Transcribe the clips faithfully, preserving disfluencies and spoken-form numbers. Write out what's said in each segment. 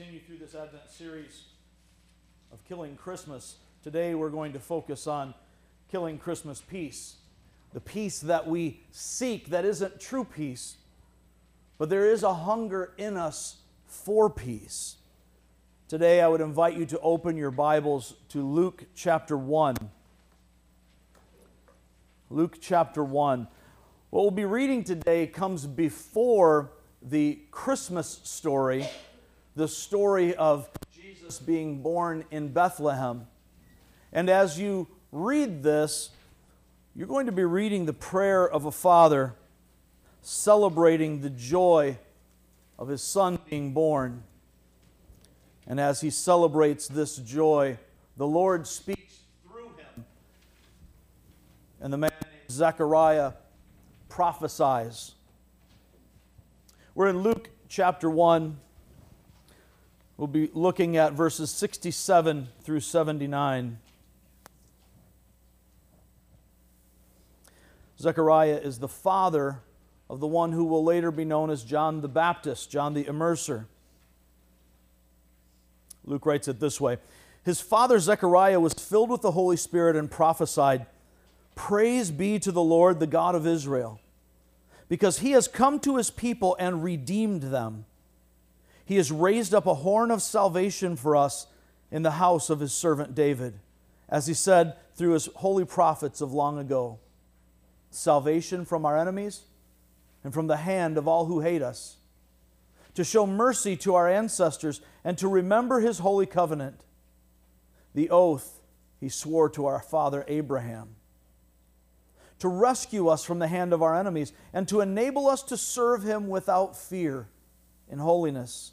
continue through this Advent series of Killing Christmas. Today we're going to focus on killing Christmas peace, the peace that we seek that isn't true peace, but there is a hunger in us for peace. Today I would invite you to open your Bibles to Luke chapter one. Luke chapter one. What we'll be reading today comes before the Christmas story, the story of Jesus being born in Bethlehem. And as you read this, you're going to be reading the prayer of a father celebrating the joy of his son being born. And as he celebrates this joy, the Lord speaks through him. And the man named Zechariah prophesies. We're in Luke chapter one. We'll be looking at verses sixty-seven through seventy-nine. Zechariah is the father of the one who will later be known as John the Baptist, John the Immerser. Luke writes it this way. His father Zechariah was filled with the Holy Spirit and prophesied, "Praise be to the Lord, the God of Israel, because he has come to his people and redeemed them. He has raised up a horn of salvation for us in the house of his servant David, as he said through his holy prophets of long ago, salvation from our enemies and from the hand of all who hate us, to show mercy to our ancestors and to remember his holy covenant, the oath he swore to our father Abraham, to rescue us from the hand of our enemies and to enable us to serve him without fear in holiness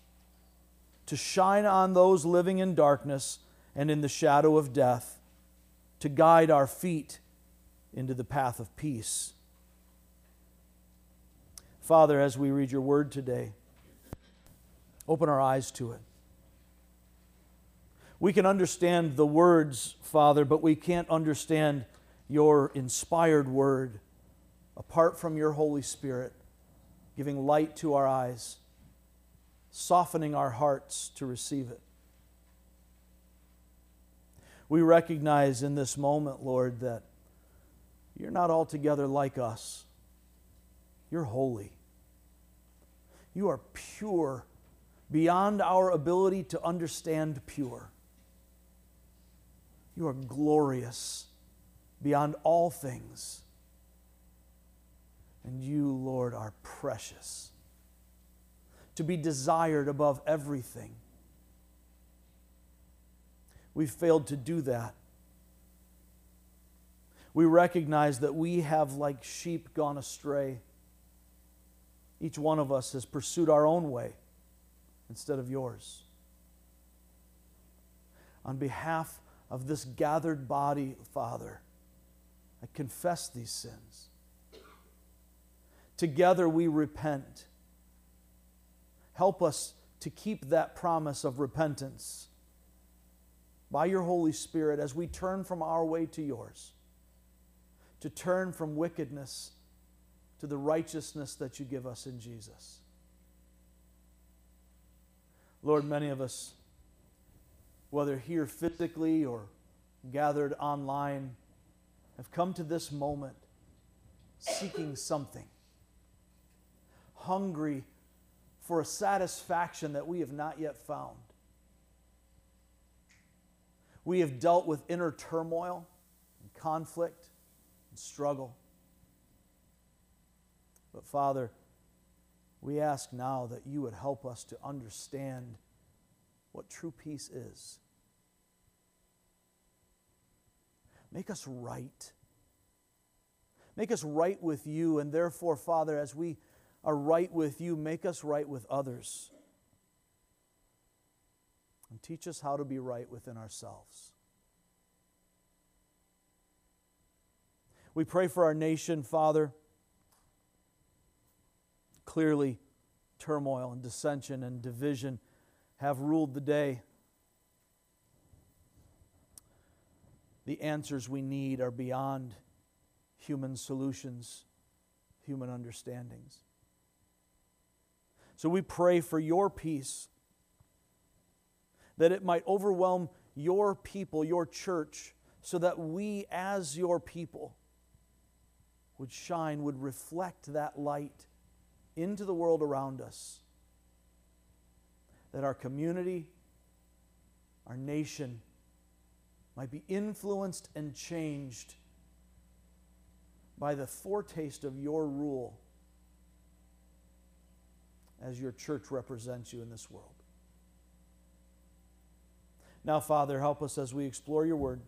to shine on those living in darkness and in the shadow of death, to guide our feet into the path of peace." Father, as we read your word today, open our eyes to it. We can understand the words, Father, but we can't understand your inspired word apart from your Holy Spirit, giving light to our eyes, softening our hearts to receive it. We recognize in this moment, Lord, that you're not altogether like us. You're holy. You are pure, beyond our ability to understand pure. You are glorious, beyond all things. And you, Lord, are precious, to be desired above everything. We failed to do that. We recognize that we have, like sheep, gone astray. Each one of us has pursued our own way instead of yours. On behalf of this gathered body, Father, I confess these sins. Together we repent. Help us to keep that promise of repentance by your Holy Spirit as we turn from our way to yours, to turn from wickedness to the righteousness that you give us in Jesus. Lord, many of us, whether here physically or gathered online, have come to this moment seeking something, hungry for a satisfaction that we have not yet found. We have dealt with inner turmoil and conflict and struggle. But Father, we ask now that you would help us to understand what true peace is. Make us right. Make us right with you, and therefore, Father, as we are right with you, make us right with others. and teach us how to be right within ourselves. We pray for our nation, Father. Clearly, turmoil and dissension and division have ruled the day. The answers we need are beyond human solutions, human understandings. So we pray for your peace, that it might overwhelm your people, your church, so that we as your people would shine, would reflect that light into the world around us. That our community, our nation, might be influenced and changed by the foretaste of your rule as your church represents you in this world. Now, Father, help us as we explore your word,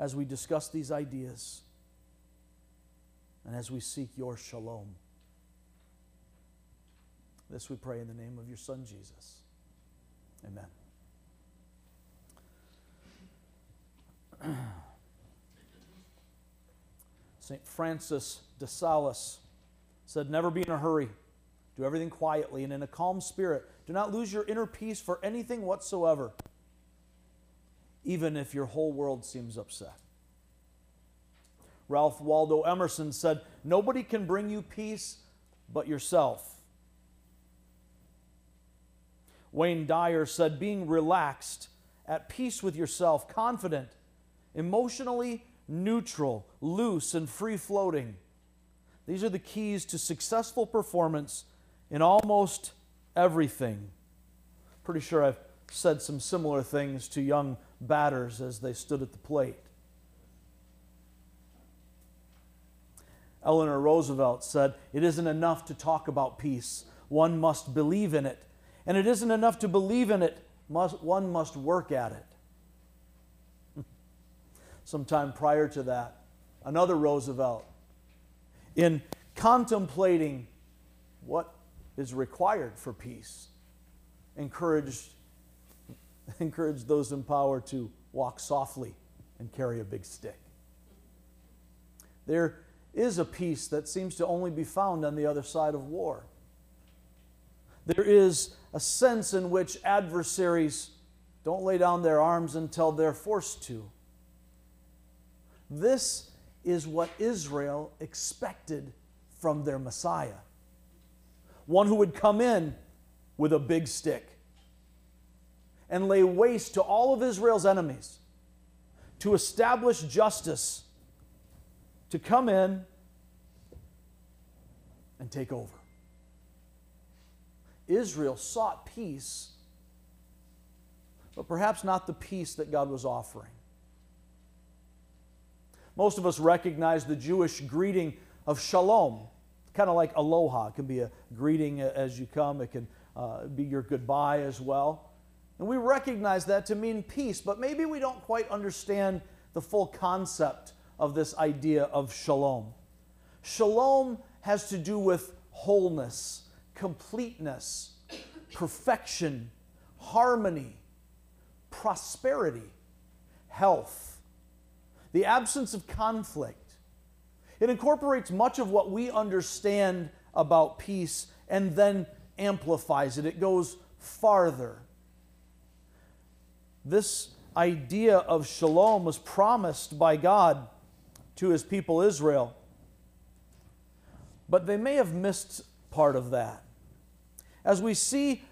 as we discuss these ideas, and as we seek your shalom. This we pray in the name of your Son, Jesus. Amen. Saint Francis de Sales said, "Never be in a hurry. Do everything quietly and in a calm spirit. Do not lose your inner peace for anything whatsoever, even if your whole world seems upset." Ralph Waldo Emerson said, "Nobody can bring you peace but yourself." Wayne Dyer said, "Being relaxed, at peace with yourself, confident, emotionally neutral, loose, and free-floating. These are the keys to successful performance in almost everything." Pretty sure I've said some similar things to young batters as they stood at the plate. Eleanor Roosevelt said, "It isn't enough to talk about peace. One must believe in it. And it isn't enough to believe in it. Must, one must work at it." Sometime prior to that, another Roosevelt, in contemplating what is required for peace, encouraged, encouraged those in power to walk softly and carry a big stick. There is a peace that seems to only be found on the other side of war. There is a sense in which adversaries don't lay down their arms until they're forced to. This is what Israel expected from their Messiah, one who would come in with a big stick and lay waste to all of Israel's enemies, to establish justice, to come in and take over. Israel sought peace, but perhaps not the peace that God was offering. Most of us recognize the Jewish greeting of shalom, kind of like aloha. It can be a greeting as you come. It can uh, be your goodbye as well. And we recognize that to mean peace, but maybe we don't quite understand the full concept of this idea of shalom. Shalom has to do with wholeness, completeness, perfection, harmony, prosperity, health, the absence of conflict. It incorporates much of what we understand about peace and then amplifies it. It goes farther. This idea of shalom was promised by God to his people Israel. But they may have missed part of that. As we see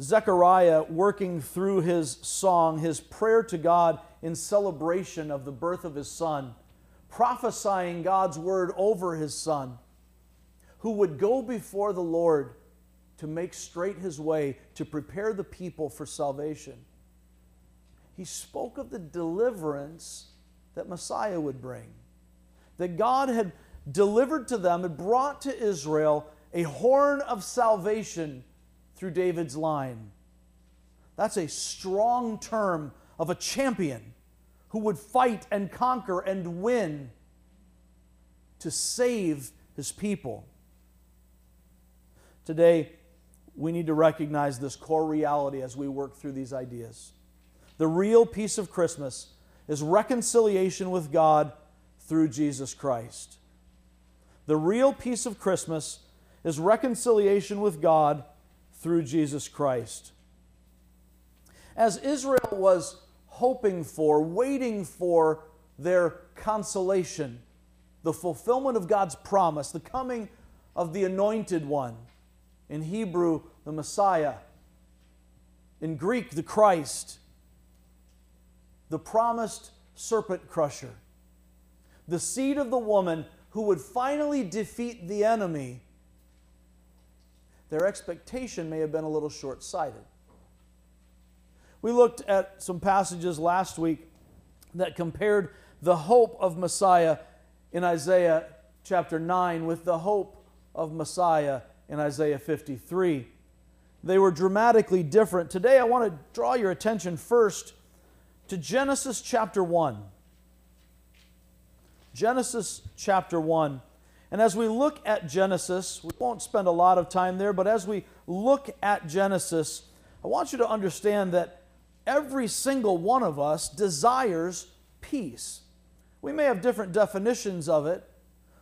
Zechariah working through his song, his prayer to God in celebration of the birth of his son, prophesying God's word over his son, who would go before the Lord to make straight his way, to prepare the people for salvation. He spoke of the deliverance that Messiah would bring, that God had delivered to them and brought to Israel a horn of salvation through David's line. That's a strong term of a champion who would fight and conquer and win to save his people. Today, we need to recognize this core reality as we work through these ideas. The real peace of Christmas is reconciliation with God through Jesus Christ. The real peace of Christmas is reconciliation with God through Jesus Christ. As Israel was hoping for, waiting for their consolation, the fulfillment of God's promise, the coming of the Anointed One, in Hebrew, the Messiah, in Greek, the Christ, the promised serpent crusher, the seed of the woman who would finally defeat the enemy, their expectation may have been a little short-sighted. We looked at some passages last week that compared the hope of Messiah in Isaiah chapter nine with the hope of Messiah in Isaiah fifty-three. They were dramatically different. Today I want to draw your attention first to Genesis chapter one. Genesis chapter one. And as we look at Genesis, we won't spend a lot of time there, but as we look at Genesis, I want you to understand that every single one of us desires peace. We may have different definitions of it.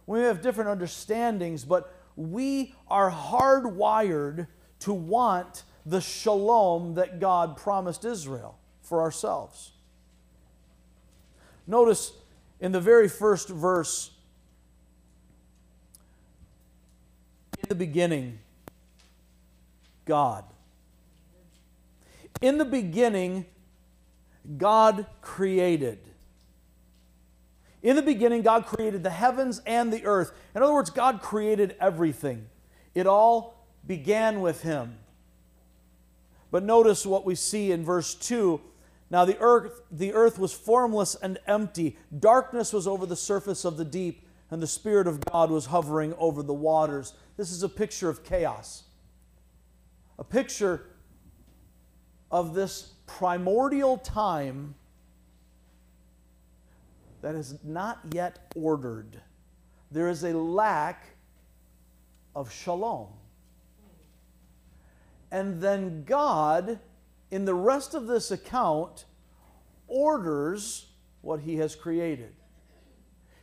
We may have different understandings, but we are hardwired to want the shalom that God promised Israel for ourselves. Notice in the very first verse, in the beginning, God. In the beginning, God created. In the beginning, God created the heavens and the earth. In other words, God created everything. It all began with Him. But notice what we see in verse two. Now the earth, the earth was formless and empty. Darkness was over the surface of the deep, and the Spirit of God was hovering over the waters. This is a picture of chaos. A picture of this primordial time that is not yet ordered. There is a lack of shalom. And then God, in the rest of this account, orders what He has created.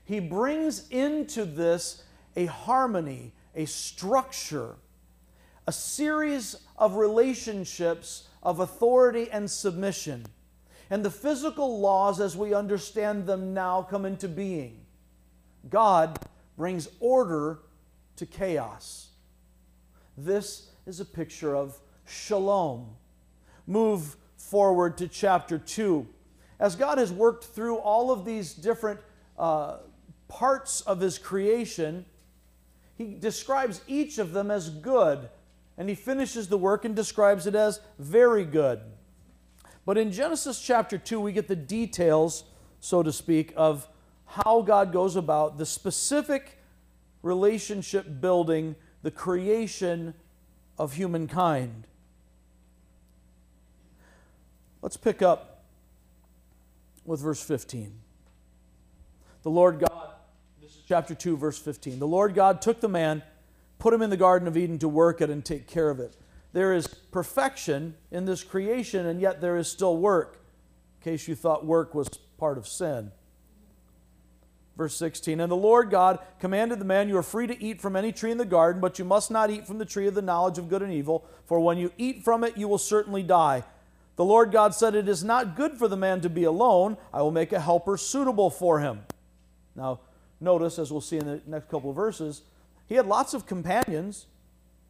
He brings into this a harmony, a structure, a series of relationships of authority and submission. And the physical laws as we understand them now come into being. God brings order to chaos. This is a picture of shalom. Move forward to chapter two. As God has worked through all of these different uh, parts of His creation, He describes each of them as good. And He finishes the work and describes it as very good. But in Genesis chapter two, we get the details, so to speak, of how God goes about the specific relationship building, the creation of humankind. Let's pick up with verse fifteen. The Lord God, this is chapter two, verse fifteen. The Lord God took the man, put him in the Garden of Eden to work it and take care of it. There is perfection in this creation, and yet there is still work, in case you thought work was part of sin. Verse sixteen, and the Lord God commanded the man, you are free to eat from any tree in the garden, but you must not eat from the tree of the knowledge of good and evil, for when you eat from it, you will certainly die. The Lord God said, it is not good for the man to be alone. I will make a helper suitable for him. Now, notice, as we'll see in the next couple of verses, he had lots of companions.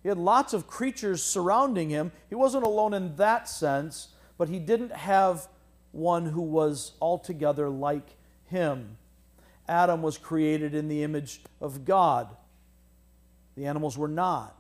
He had lots of creatures surrounding him. He wasn't alone in that sense, but he didn't have one who was altogether like him. Adam was created in the image of God. The animals were not.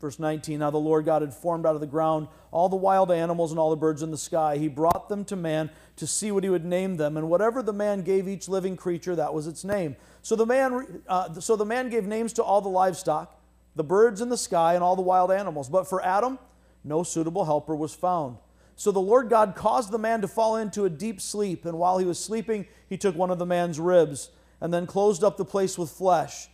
Verse nineteen, now the Lord God had formed out of the ground all the wild animals and all the birds in the sky. He brought them to man to see what he would name them. And whatever the man gave each living creature, that was its name. So the man, uh, so the man gave names to all the livestock, the birds in the sky, and all the wild animals. But for Adam, no suitable helper was found. So the Lord God caused the man to fall into a deep sleep. And while he was sleeping, he took one of the man's ribs and then closed up the place with flesh.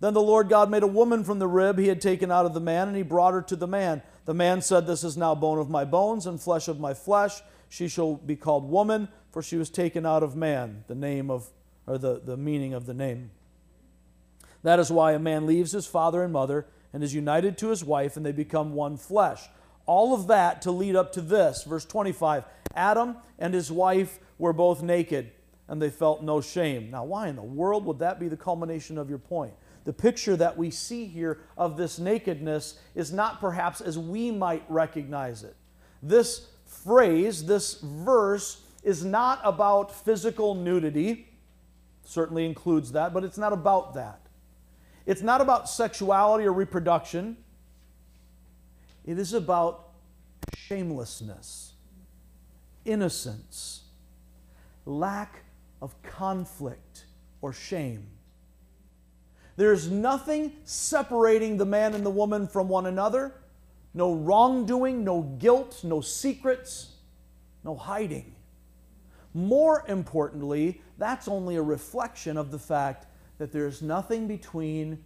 Then the Lord God made a woman from the rib he had taken out of the man, and he brought her to the man. The man said, "This is now bone of my bones and flesh of my flesh. She shall be called woman, for she was taken out of man," the name of, or the, the meaning of the name. That is why a man leaves his father and mother and is united to his wife, and they become one flesh. All of that to lead up to this. Verse twenty-five, Adam and his wife were both naked, and they felt no shame. Now, why in the world would that be the culmination of your point? The picture that we see here of this nakedness is not perhaps as we might recognize it. This phrase, this verse, is not about physical nudity. Certainly includes that, but it's not about that. It's not about sexuality or reproduction. It is about shamelessness, innocence, lack of conflict or shame. There's nothing separating the man and the woman from one another. No wrongdoing, no guilt, no secrets, no hiding. More importantly, that's only a reflection of the fact that there's nothing between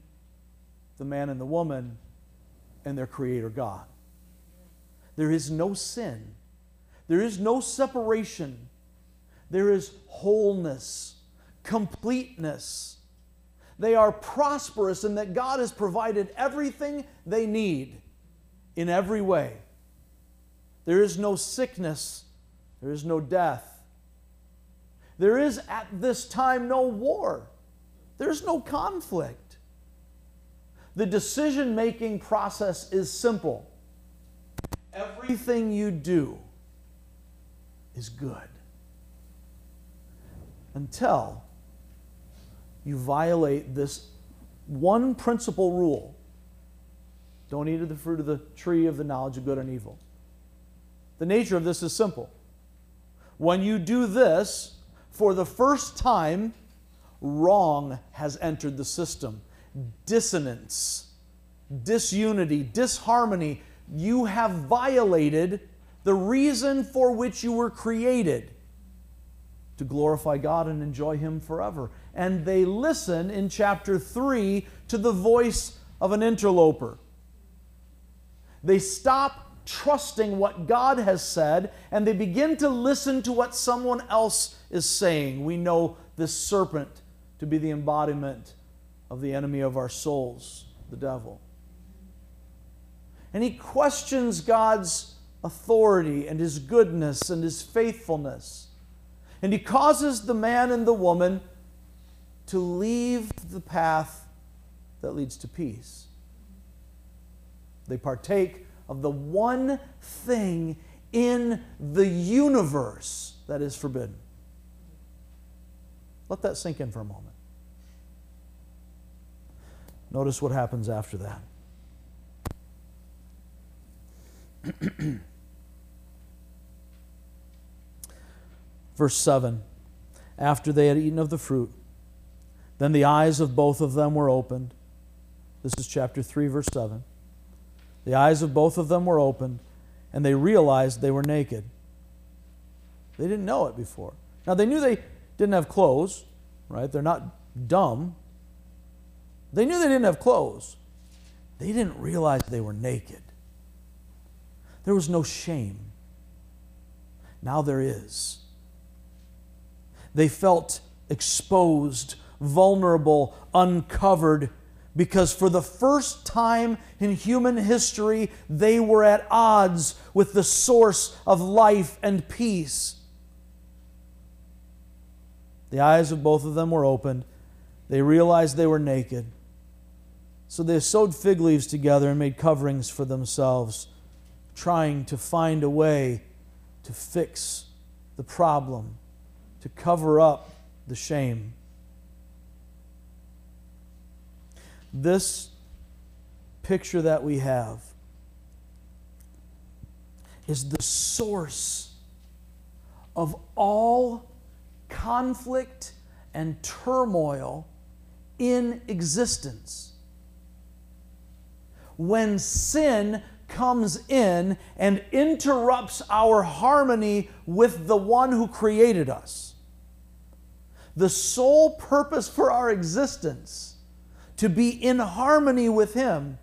the man and the woman and their Creator God. There is no sin. There is no separation. There is wholeness, completeness. They are prosperous in that God has provided everything they need in every way. There is no sickness. There is no death. There is at this time no war. There's no conflict. The decision-making process is simple. Everything you do is good until you violate this one principal rule. Don't eat of the fruit of the tree of the knowledge of good and evil. The nature of this is simple. When you do this, for the first time, wrong has entered the system. Dissonance, disunity, disharmony. You have violated the reason for which you were created, to glorify God and enjoy Him forever. And they listen in chapter three to the voice of an interloper. They stop trusting what God has said, and they begin to listen to what someone else is saying. We know this serpent to be the embodiment of the enemy of our souls, the devil. And he questions God's authority and His goodness and His faithfulness. And He causes the man and the woman to leave the path that leads to peace. They partake of the one thing in the universe that is forbidden. Let that sink in for a moment. Notice what happens after that. Verse seven, after they had eaten of the fruit, then the eyes of both of them were opened. This is chapter three, verse seven. The eyes of both of them were opened, and they realized they were naked. They didn't know it before. Now, they knew they didn't have clothes, right? They're not dumb. They knew they didn't have clothes. They didn't realize they were naked. There was no shame. Now there is. They felt exposed, vulnerable, uncovered, because for the first time in human history, they were at odds with the source of life and peace. The eyes of both of them were opened. They realized they were naked. So they sewed fig leaves together and made coverings for themselves, trying to find a way to fix the problem, to cover up the shame. This picture that we have is the source of all conflict and turmoil in existence. When sin comes in and interrupts our harmony with the one who created us, the sole purpose for our existence, to be in harmony with Him.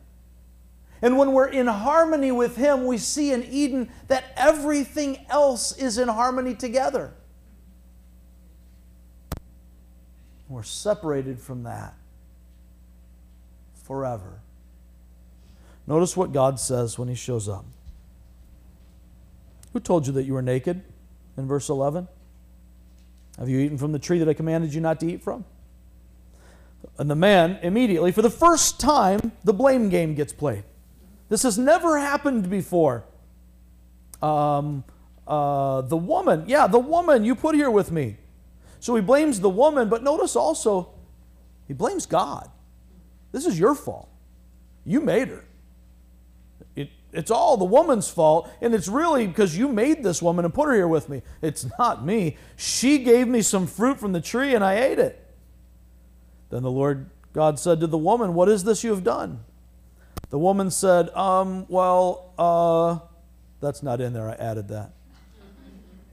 And when we're in harmony with Him, we see in Eden that everything else is in harmony together. We're separated from that forever. Notice what God says when He shows up. Who told you that you were naked? In verse eleven. Have you eaten from the tree that I commanded you not to eat from? And the man immediately, for the first time, the blame game gets played. This has never happened before. Um, uh, the woman, yeah, the woman you put here with me. So he blames the woman, but notice also, he blames God. This is your fault. You made her. It, it's all the woman's fault, and it's really because you made this woman and put her here with me. It's not me. She gave me some fruit from the tree, and I ate it. Then the Lord God said to the woman, what is this you have done? The woman said, um, well, uh, that's not in there. I added that.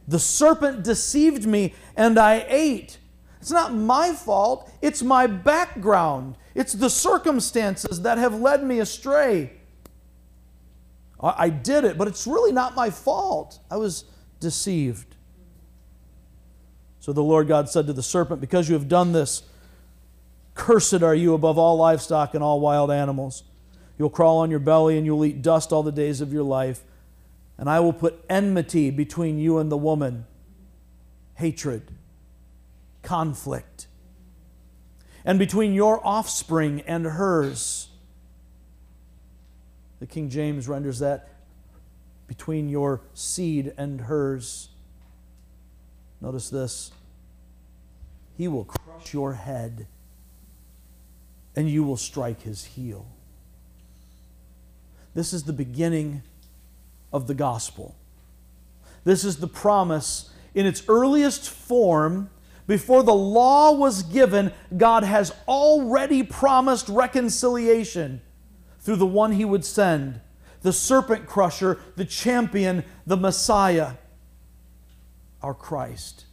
The serpent deceived me and I ate. It's not my fault. It's my background. It's the circumstances that have led me astray. I, I did it, but it's really not my fault. I was deceived. So the Lord God said to the serpent, because you have done this, cursed are you above all livestock and all wild animals. You'll crawl on your belly and you'll eat dust all the days of your life. And I will put enmity between you and the woman. Hatred. Conflict. And between your offspring and hers. The King James renders that between your seed and hers. Notice this. He will crush your head. And you will strike his heel. This is the beginning of the gospel. This is the promise in its earliest form. Before the law was given, God has already promised reconciliation through the one He would send, the serpent crusher, the champion, the Messiah, our Christ.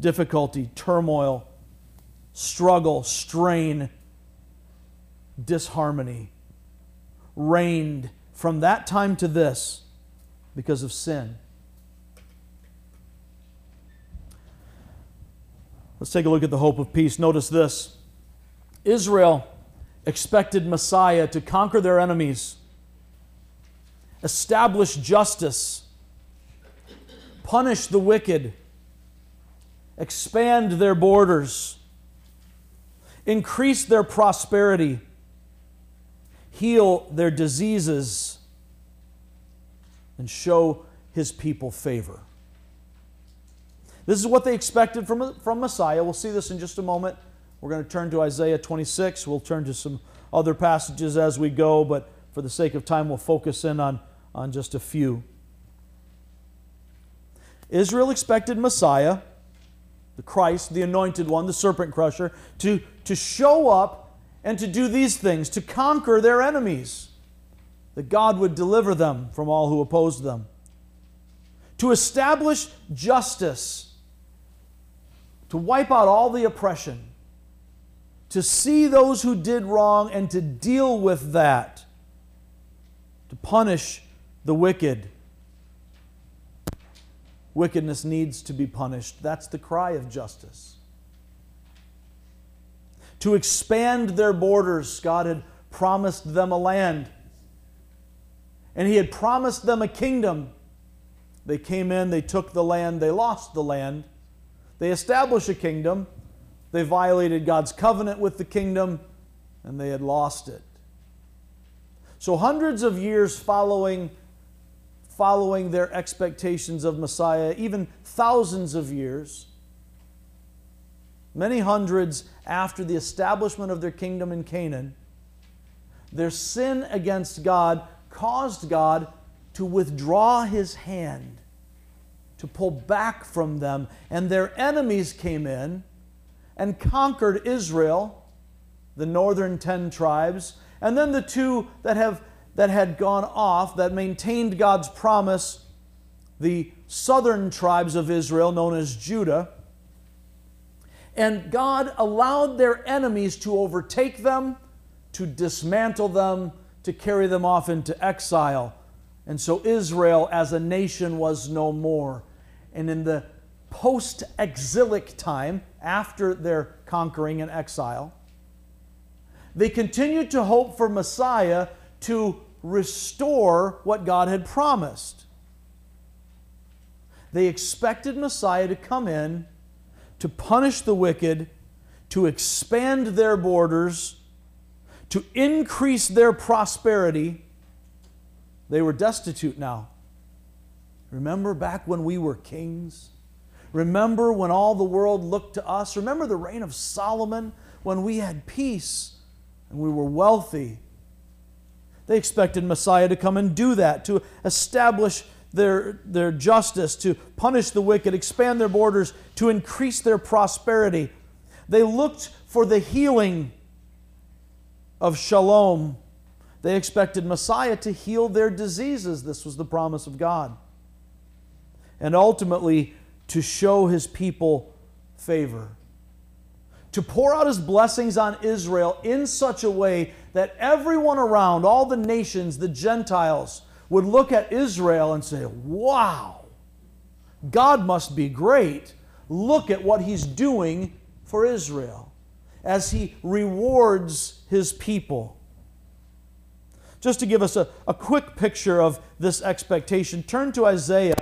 Difficulty, turmoil, struggle, strain, disharmony reigned from that time to this because of sin. Let's take a look at the hope of peace. Notice this. Israel expected Messiah to conquer their enemies, establish justice, punish the wicked, expand their borders, increase their prosperity, heal their diseases, and show His people favor. This is what they expected from, from Messiah. We'll see this in just a moment. We're going to turn to Isaiah twenty-six. We'll turn to some other passages as we go, but for the sake of time, we'll focus in on, on just a few. Israel expected Messiah, the Christ, the Anointed One, the Serpent Crusher, to, to show up and to do these things, to conquer their enemies, that God would deliver them from all who opposed them, to establish justice, to wipe out all the oppression, to see those who did wrong and to deal with that, to punish the wicked. Wickedness needs to be punished. That's the cry of justice. To expand their borders. God had promised them a land. And He had promised them a kingdom. They came in, they took the land, they lost the land. They established a kingdom. They violated God's covenant with the kingdom, and they had lost it. So hundreds of years following following their expectations of Messiah, even thousands of years, many hundreds after the establishment of their kingdom in Canaan, their sin against God caused God to withdraw His hand, to pull back from them, and their enemies came in and conquered Israel, the northern ten tribes, and then the two that have that had gone off, that maintained God's promise, the southern tribes of Israel, known as Judah, And God allowed their enemies to overtake them, to dismantle them, to carry them off into exile. And so Israel as a nation was no more. And in the post-exilic time, after their conquering and exile, they continued to hope for Messiah to restore what God had promised. They expected Messiah to come in, to punish the wicked, to expand their borders, to increase their prosperity. They were destitute now. Remember back when we were kings? Remember when all the world looked to us? Remember the reign of Solomon when we had peace and we were wealthy? They expected Messiah to come and do that, to establish their, their justice, to punish the wicked, expand their borders, to increase their prosperity. They looked for the healing of shalom. They expected Messiah to heal their diseases. This was the promise of God. And ultimately, to show His people favor, to pour out His blessings on Israel in such a way that everyone around, all the nations, the Gentiles, would look at Israel and say, wow, God must be great. Look at what He's doing for Israel as He rewards His people. Just to give us a, a quick picture of this expectation, turn to Isaiah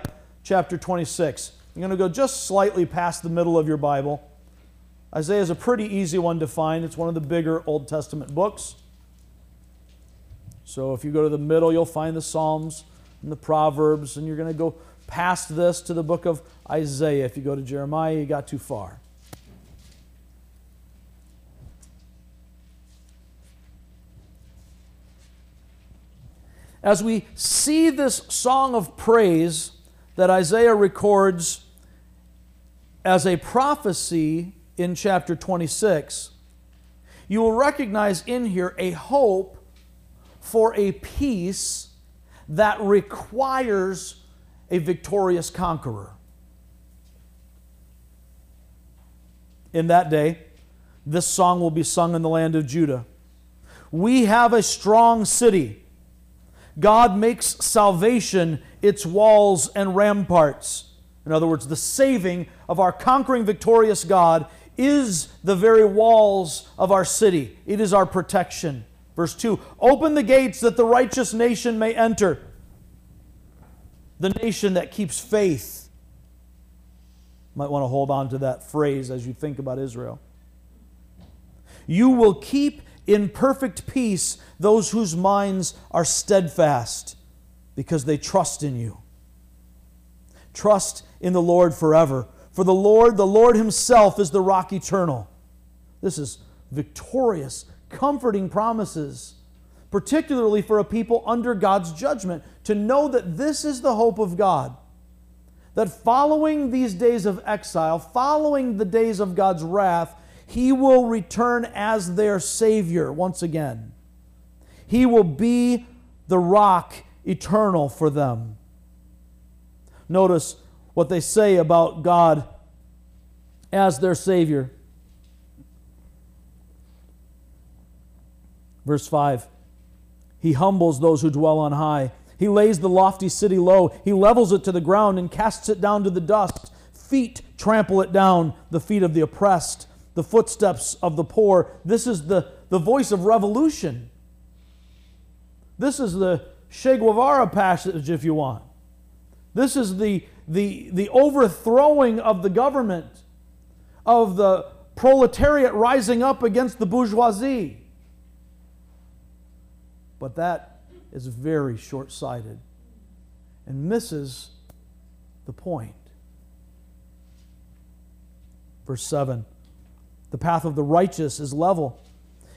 chapter twenty-six. I'm going to go just slightly past the middle of your Bible. Isaiah is a pretty easy one to find. It's one of the bigger Old Testament books. So if you go to the middle, you'll find the Psalms and the Proverbs, and you're going to go past this to the book of Isaiah. If you go to Jeremiah, you got too far. As we see this song of praise that Isaiah records as a prophecy in chapter twenty-six, you will recognize in here a hope for a peace that requires a victorious conqueror. In that day, this song will be sung in the land of Judah. We have a strong city. God makes salvation its walls and ramparts. In other words, the saving of our conquering, victorious God is the very walls of our city. It is our protection. Verse two, open the gates that the righteous nation may enter. The nation that keeps faith. You might want to hold on to that phrase as you think about Israel. You will keep in perfect peace those whose minds are steadfast, because they trust in you. Trust in the Lord forever. For the Lord, the Lord Himself is the rock eternal. This is victorious, comforting promises, particularly for a people under God's judgment, to know that this is the hope of God. That following these days of exile, following the days of God's wrath, He will return as their Savior once again. He will be the rock eternal for them. Notice what they say about God as their Savior. Verse five, He humbles those who dwell on high. He lays the lofty city low. He levels it to the ground and casts it down to the dust. Feet trample it down, the feet of the oppressed, the footsteps of the poor. This is the, the voice of revolution. This is the Che Guevara passage, if you want. This is the, the, the overthrowing of the government, of the proletariat rising up against the bourgeoisie. But that is very short-sighted and misses the point. Verse seven, the path of the righteous is level.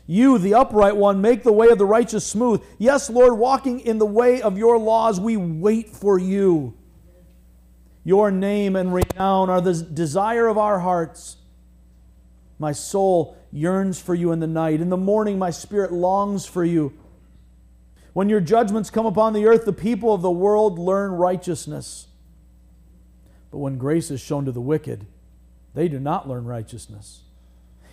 You, the upright one, make the way of the righteous smooth. Yes, Lord, walking in the way of your laws, we wait for you. Your name and renown are the desire of our hearts. My soul yearns for you in the night. In the morning, my spirit longs for you. When your judgments come upon the earth, the people of the world learn righteousness. But when grace is shown to the wicked, they do not learn righteousness.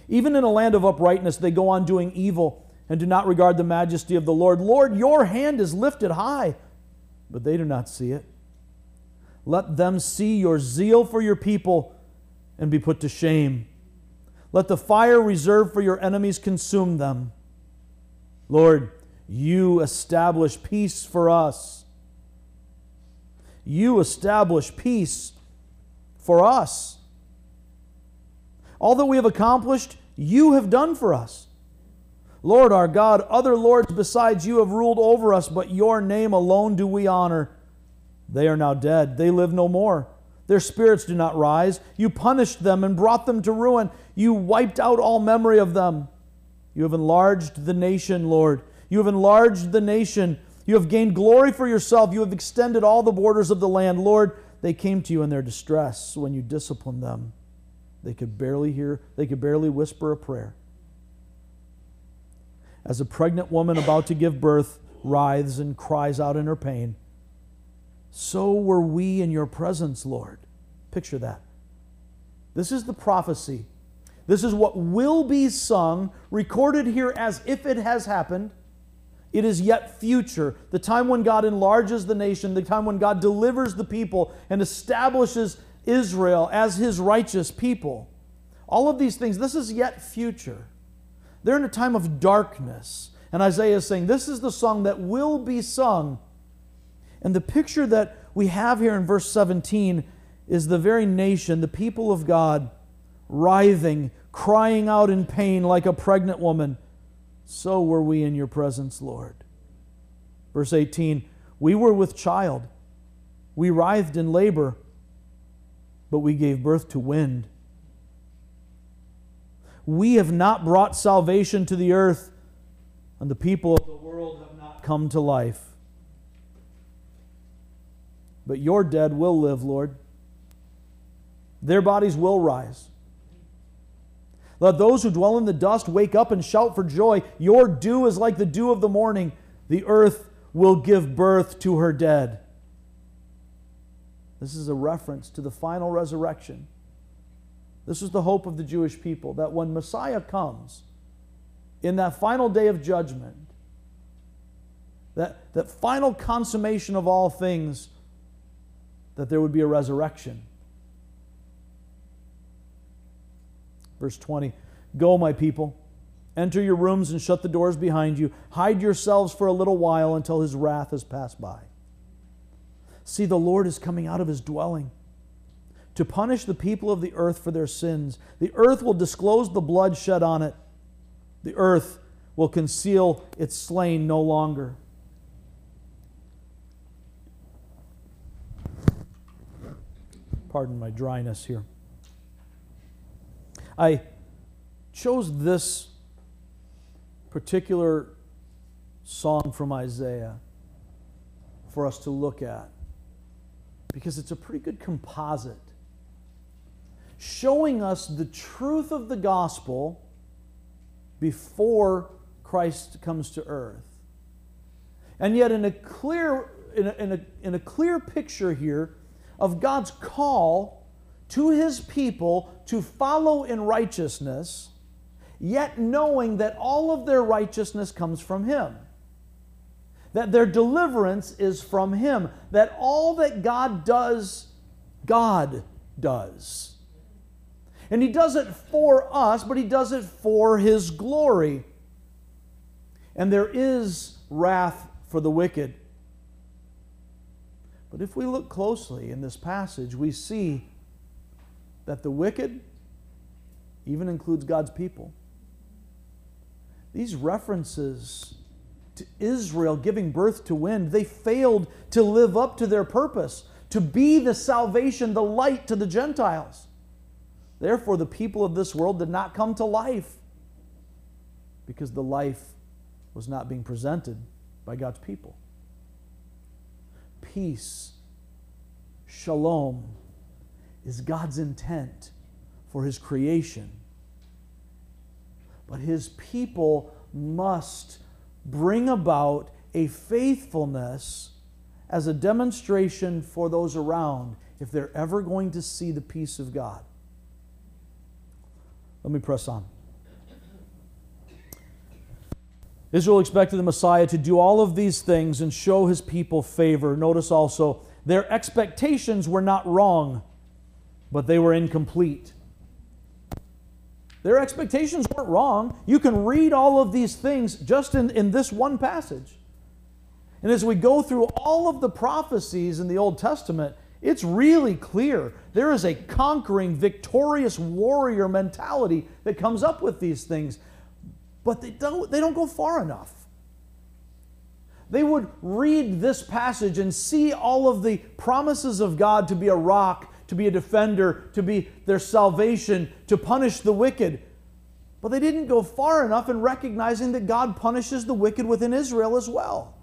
Even in a land of uprightness, they go on doing evil and do not regard the majesty of the Lord. Lord, your hand is lifted high, but they do not see it. Let them see your zeal for your people and be put to shame. Let the fire reserved for your enemies consume them. Lord, you establish peace for us. You establish peace for us. All that we have accomplished, you have done for us. Lord our God, other lords besides you have ruled over us, but your name alone do we honor. They are now dead. They live no more. Their spirits do not rise. You punished them and brought them to ruin. You wiped out all memory of them. You have enlarged the nation, Lord. You have enlarged the nation. You have gained glory for yourself. You have extended all the borders of the land. Lord, they came to you in their distress. When you disciplined them, they could barely hear, they could barely whisper a prayer. As a pregnant woman about to give birth writhes and cries out in her pain, so were we in your presence, Lord. Picture that. This is the prophecy. This is what will be sung, recorded here as if it has happened. It is yet future, the time when God enlarges the nation, the time when God delivers the people and establishes Israel as his righteous people. All of these things, this is yet future. They're in a time of darkness. And Isaiah is saying, this is the song that will be sung. And the picture that we have here in verse seventeen is the very nation, the people of God, writhing, crying out in pain like a pregnant woman. So were we in your presence, Lord. Verse eighteen, we were with child. We writhed in labor, but we gave birth to wind. We have not brought salvation to the earth, and the people of the world have not come to life. But your dead will live, Lord. Their bodies will rise. Let those who dwell in the dust wake up and shout for joy. Your dew is like the dew of the morning. The earth will give birth to her dead. This is a reference to the final resurrection. This is the hope of the Jewish people, that when Messiah comes, in that final day of judgment, that, that final consummation of all things, that there would be a resurrection. Verse twenty, go, my people, enter your rooms and shut the doors behind you. Hide yourselves for a little while until his wrath has passed by. See, the Lord is coming out of his dwelling to punish the people of the earth for their sins. The earth will disclose the blood shed on it. The earth will conceal its slain no longer. Pardon my dryness here. I chose this particular song from Isaiah for us to look at because it's a pretty good composite, showing us the truth of the gospel before Christ comes to earth. And yet in a clear, in a, in a, in a clear picture here of God's call to his people to follow in righteousness, yet knowing that all of their righteousness comes from him, that their deliverance is from him, that all that God does, God does. And he does it for us, but he does it for his glory. And there is wrath for the wicked. But if we look closely in this passage, we see that the wicked even includes God's people. These references to Israel giving birth to wind, they failed to live up to their purpose, to be the salvation, the light to the Gentiles. Therefore, the people of this world did not come to life because the life was not being presented by God's people. Peace, shalom, is God's intent for his creation. But his people must bring about a faithfulness as a demonstration for those around if they're ever going to see the peace of God. Let me press on. Israel expected the Messiah to do all of these things and show his people favor. Notice also, their expectations were not wrong, but they were incomplete. Their expectations weren't wrong. You can read all of these things just in, in this one passage. And as we go through all of the prophecies in the Old Testament, it's really clear there is a conquering, victorious warrior mentality that comes up with these things, but they don't, they don't go far enough. They would read this passage and see all of the promises of God to be a rock, to be a defender, to be their salvation, to punish the wicked. But they didn't go far enough in recognizing that God punishes the wicked within Israel as well.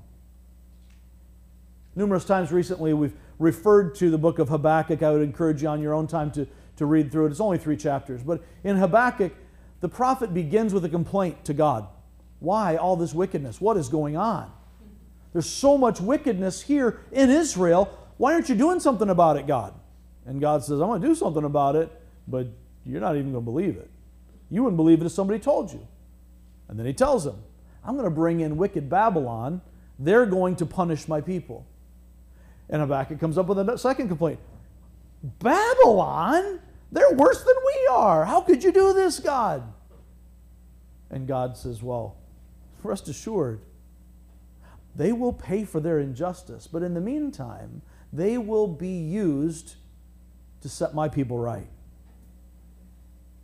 Numerous times recently we've referred to the book of Habakkuk. I would encourage you on your own time to, to read through it. It's only three chapters. But in Habakkuk, the prophet begins with a complaint to God. Why all this wickedness? What is going on? There's so much wickedness here in Israel. Why aren't you doing something about it, God? And God says, I'm going to do something about it, but you're not even going to believe it. You wouldn't believe it if somebody told you. And then he tells them, I'm going to bring in wicked Babylon. They're going to punish my people. And Habakkuk comes up with a second complaint. Babylon? They're worse than we are. How could you do this, God? And God says, well, rest assured, they will pay for their injustice. But in the meantime, they will be used to set my people right.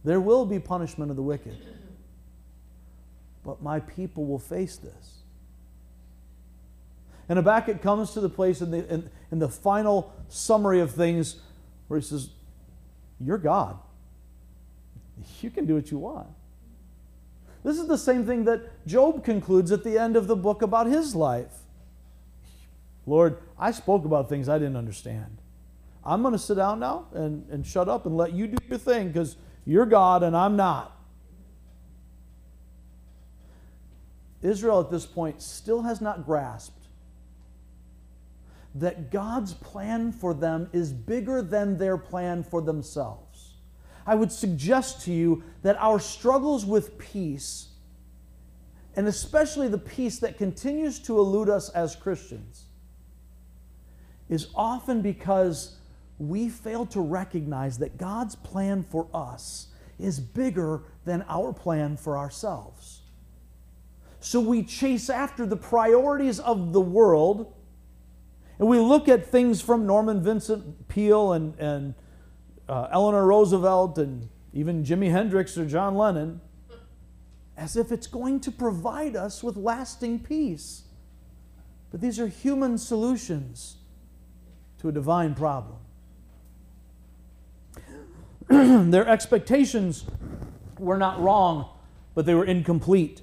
There will be punishment of the wicked. But my people will face this. And Habakkuk comes to the place in the, in, in the final summary of things where he says, you're God. You can do what you want. This is the same thing that Job concludes at the end of the book about his life. Lord, I spoke about things I didn't understand. I'm going to sit down now and, and shut up and let you do your thing because you're God and I'm not. Israel at this point still has not grasped that God's plan for them is bigger than their plan for themselves. I would suggest to you that our struggles with peace, and especially the peace that continues to elude us as Christians, is often because we fail to recognize that God's plan for us is bigger than our plan for ourselves. So we chase after the priorities of the world, and we look at things from Norman Vincent Peale and, and uh, Eleanor Roosevelt and even Jimi Hendrix or John Lennon as if it's going to provide us with lasting peace. But these are human solutions to a divine problem. Their expectations were not wrong, but they were incomplete.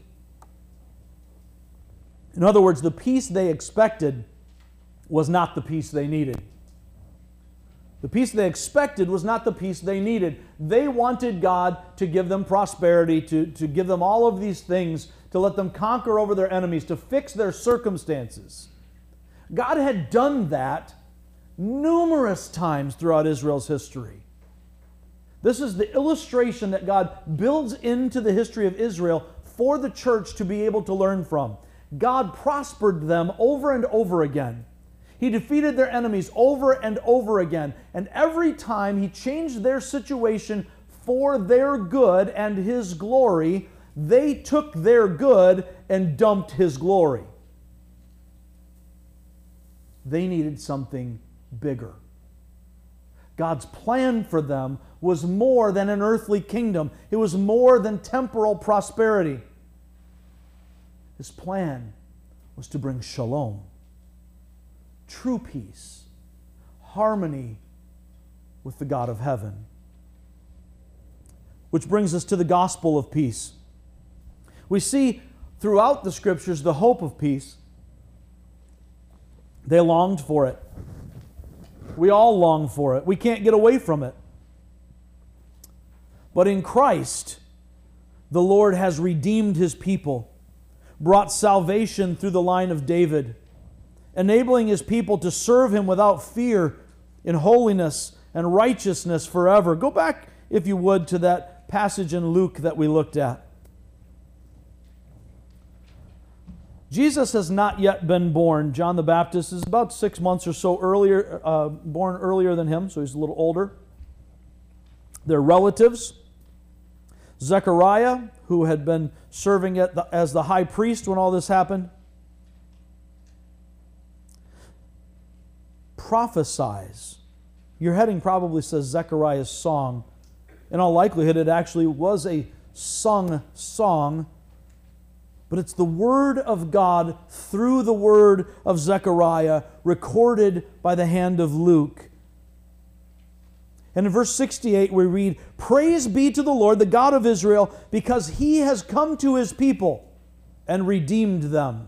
In other words, the peace they expected was not the peace they needed. The peace they expected was not the peace they needed. They wanted God to give them prosperity, to, to give them all of these things, to let them conquer over their enemies, to fix their circumstances. God had done that numerous times throughout Israel's history. This is the illustration that God builds into the history of Israel for the church to be able to learn from. God prospered them over and over again. He defeated their enemies over and over again. And every time he changed their situation for their good and his glory, they took their good and dumped his glory. They needed something bigger. God's plan for them was more than an earthly kingdom. It was more than temporal prosperity. His plan was to bring shalom, true peace, harmony with the God of heaven. Which brings us to the gospel of peace. We see throughout the scriptures the hope of peace. They longed for it. We all long for it. We can't get away from it. But in Christ, the Lord has redeemed his people, brought salvation through the line of David, enabling his people to serve him without fear in holiness and righteousness forever. Go back, if you would, to that passage in Luke that we looked at. Jesus has not yet been born. John the Baptist is about six months or so earlier, uh, born earlier than him, so he's a little older. Their relatives, Zechariah, who had been serving at the, as the high priest when all this happened, prophesies. Your heading probably says Zechariah's song. In all likelihood, it actually was a sung song, but it's the word of God through the word of Zechariah, recorded by the hand of Luke. And in verse sixty-eight we read, "Praise be to the Lord, the God of Israel, because He has come to His people and redeemed them."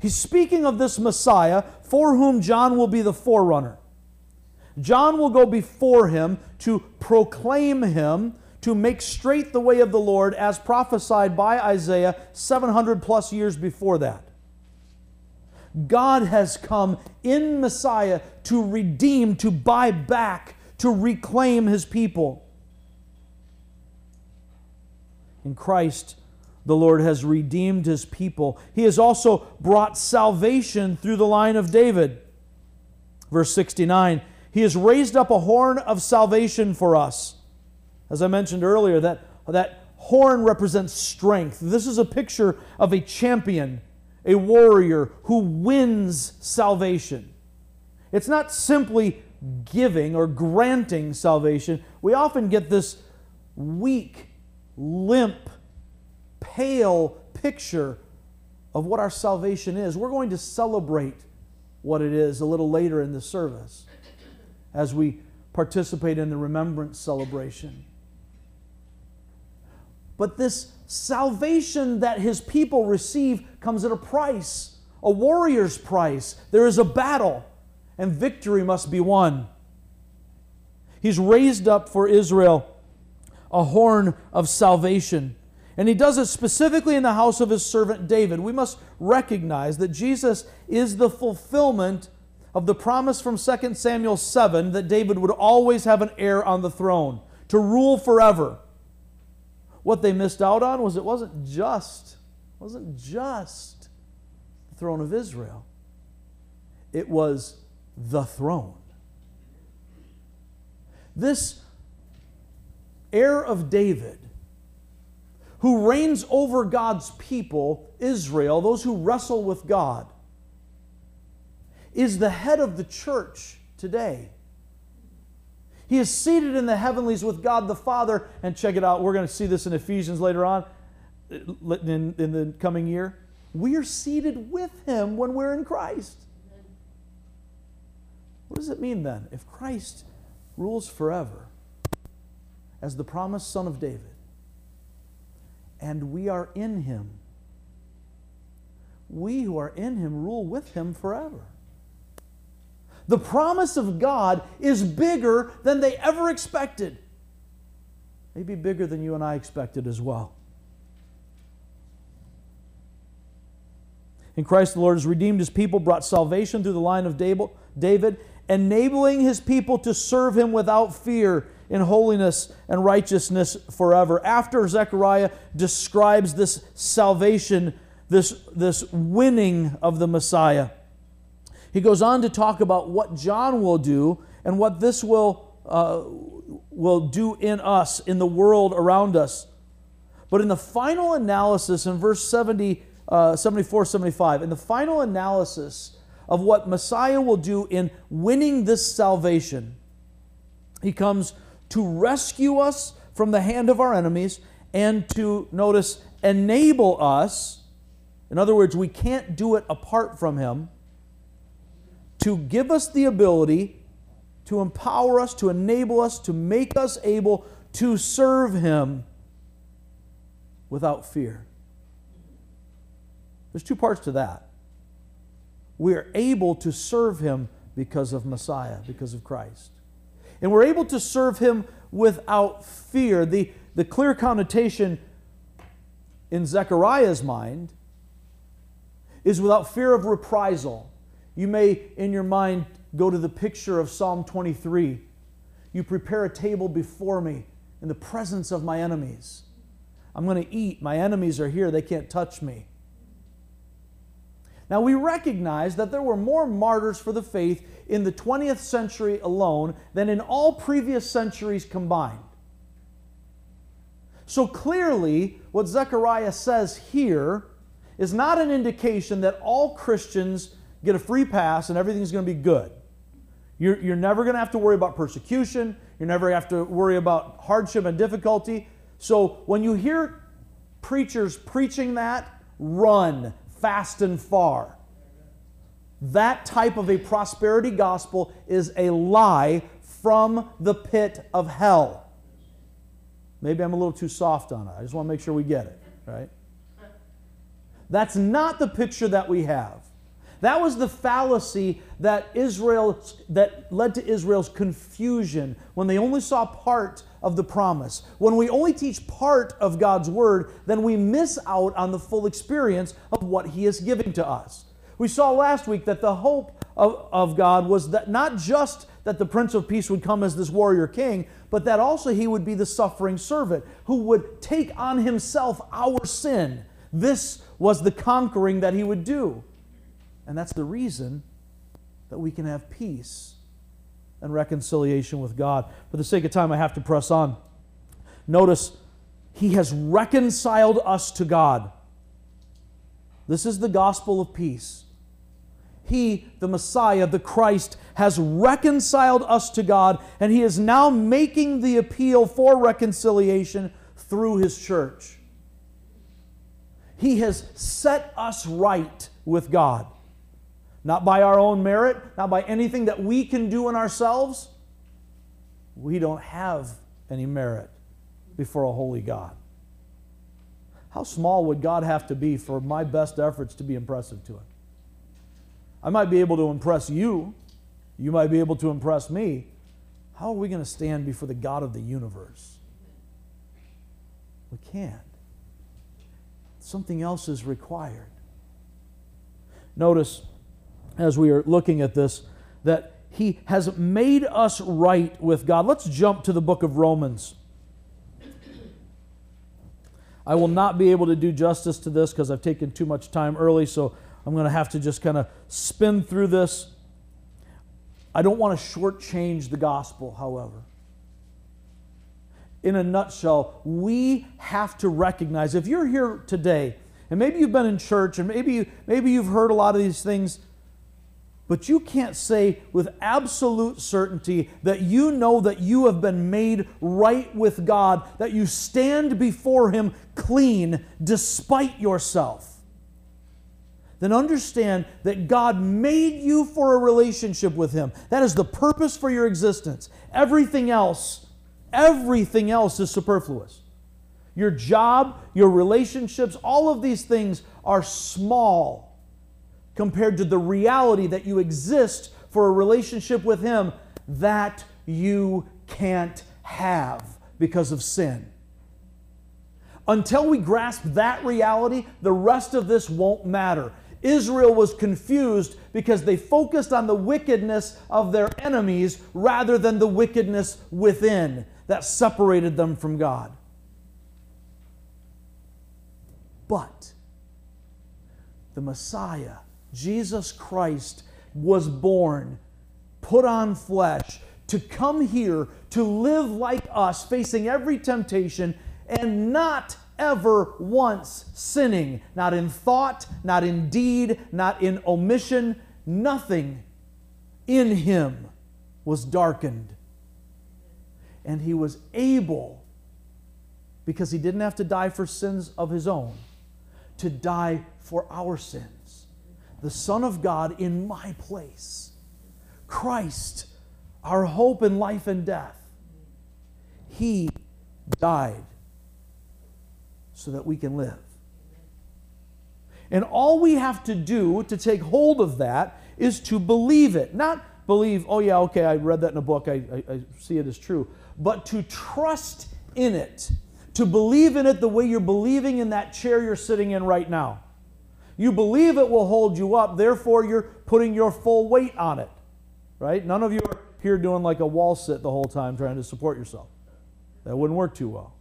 He's speaking of this Messiah for whom John will be the forerunner. John will go before him to proclaim him, to make straight the way of the Lord, as prophesied by Isaiah seven hundred plus years before that. God has come in Messiah to redeem, to buy back, to reclaim His people. In Christ, the Lord has redeemed His people. He has also brought salvation through the line of David. Verse sixty-nine, He has raised up a horn of salvation for us. As I mentioned earlier, that, that horn represents strength. This is a picture of a champion, a warrior who wins salvation. It's not simply giving or granting salvation. We often get this weak, limp, pale picture of what our salvation is. We're going to celebrate what it is a little later in the service as we participate in the remembrance celebration. But this salvation that His people receive comes at a price, a warrior's price. There is a battle, and victory must be won. He's raised up for Israel a horn of salvation. And He does it specifically in the house of His servant David. We must recognize that Jesus is the fulfillment of the promise from Second Samuel seven that David would always have an heir on the throne, to rule forever. What they missed out on was it wasn't just, wasn't just the throne of Israel. It was the throne. This heir of David, who reigns over God's people, Israel, those who wrestle with God, is the head of the church today. He is seated in the heavenlies with God the Father. And check it out, we're going to see this in Ephesians later on, in, in the coming year. We are seated with Him when we're in Christ. What does it mean then? If Christ rules forever as the promised Son of David, and we are in Him, we who are in Him rule with Him forever. The promise of God is bigger than they ever expected. Maybe bigger than you and I expected as well. In Christ, the Lord has redeemed His people, brought salvation through the line of David, enabling His people to serve Him without fear in holiness and righteousness forever. After Zechariah describes this salvation, this, this winning of the Messiah, he goes on to talk about what John will do and what this will, uh, will do in us, in the world around us. But in the final analysis, in verse seventy, uh, seventy-four, seventy-five, in the final analysis of what Messiah will do in winning this salvation, He comes to rescue us from the hand of our enemies and to, notice, enable us. In other words, we can't do it apart from Him. To give us the ability, to empower us, to enable us, to make us able to serve Him without fear. There's two parts to that. We are able to serve Him because of Messiah, because of Christ. And we're able to serve Him without fear. The, the clear connotation in Zechariah's mind is without fear of reprisal. You may, in your mind, go to the picture of Psalm twenty-three. You prepare a table before me in the presence of my enemies. I'm going to eat. My enemies are here. They can't touch me. Now, we recognize that there were more martyrs for the faith in the twentieth century alone than in all previous centuries combined. So clearly, what Zechariah says here is not an indication that all Christians get a free pass and everything's going to be good. You're, you're never going to have to worry about persecution. You're never going to have to worry about hardship and difficulty. So when you hear preachers preaching that, run fast and far. That type of a prosperity gospel is a lie from the pit of hell. Maybe I'm a little too soft on it. I just want to make sure we get it, right? That's not the picture that we have. That was the fallacy that Israel, that led to Israel's confusion when they only saw part of the promise. When we only teach part of God's word, then we miss out on the full experience of what He is giving to us. We saw last week that the hope of, of God was that not just that the Prince of Peace would come as this warrior king, but that also He would be the suffering servant who would take on Himself our sin. This was the conquering that He would do. And that's the reason that we can have peace and reconciliation with God. For the sake of time, I have to press on. Notice, He has reconciled us to God. This is the gospel of peace. He, the Messiah, the Christ, has reconciled us to God, and He is now making the appeal for reconciliation through His church. He has set us right with God. Not by our own merit, not by anything that we can do in ourselves. We don't have any merit before a holy God. How small would God have to be for my best efforts to be impressive to Him? I might be able to impress you. You might be able to impress me. How are we going to stand before the God of the universe? We can't. Something else is required. Notice, as we are looking at this, that He has made us right with God. Let's jump to the book of Romans. I will not be able to do justice to this because I've taken too much time early, so I'm going to have to just kind of spin through this. I don't want to shortchange the gospel, however. In a nutshell, we have to recognize, if you're here today, and maybe you've been in church, and maybe, maybe you've heard a lot of these things, but you can't say with absolute certainty that you know that you have been made right with God, that you stand before Him clean despite yourself. Then understand that God made you for a relationship with Him. That is the purpose for your existence. Everything else, everything else is superfluous. Your job, your relationships, all of these things are small compared to the reality that you exist for a relationship with Him that you can't have because of sin. Until we grasp that reality, the rest of this won't matter. Israel was confused because they focused on the wickedness of their enemies rather than the wickedness within that separated them from God. But the Messiah, Jesus Christ, was born, put on flesh, to come here, to live like us, facing every temptation, and not ever once sinning. Not in thought, not in deed, not in omission. Nothing in Him was darkened. And He was able, because He didn't have to die for sins of His own, to die for our sins. The Son of God in my place. Christ, our hope in life and death. He died so that we can live. And all we have to do to take hold of that is to believe it. Not believe, oh yeah, okay, I read that in a book, I, I, I see it as true. But to trust in it. To believe in it the way you're believing in that chair you're sitting in right now. You believe it will hold you up, therefore you're putting your full weight on it, right? None of you are here doing like a wall sit the whole time trying to support yourself. That wouldn't work too well.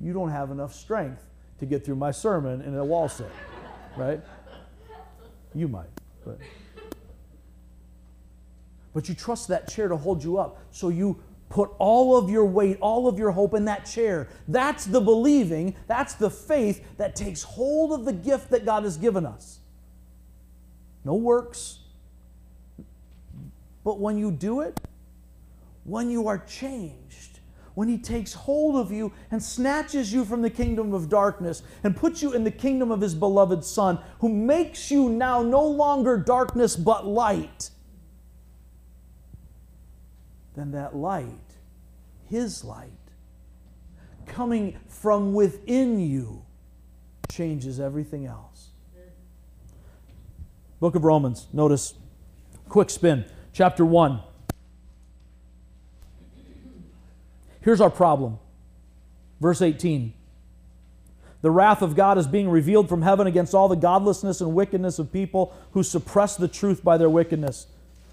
You don't have enough strength to get through my sermon in a wall sit, right? You might. But, but you trust that chair to hold you up. So you put all of your weight, all of your hope in that chair. That's the believing. That's the faith that takes hold of the gift that God has given us. No works. But when you do it, when you are changed, when He takes hold of you and snatches you from the kingdom of darkness and puts you in the kingdom of His beloved Son, who makes you now no longer darkness but light, then that light, His light, coming from within you, changes everything else. Book of Romans, notice, quick spin. Chapter one. Here's our problem. Verse eighteen. The wrath of God is being revealed from heaven against all the godlessness and wickedness of people who suppress the truth by their wickedness.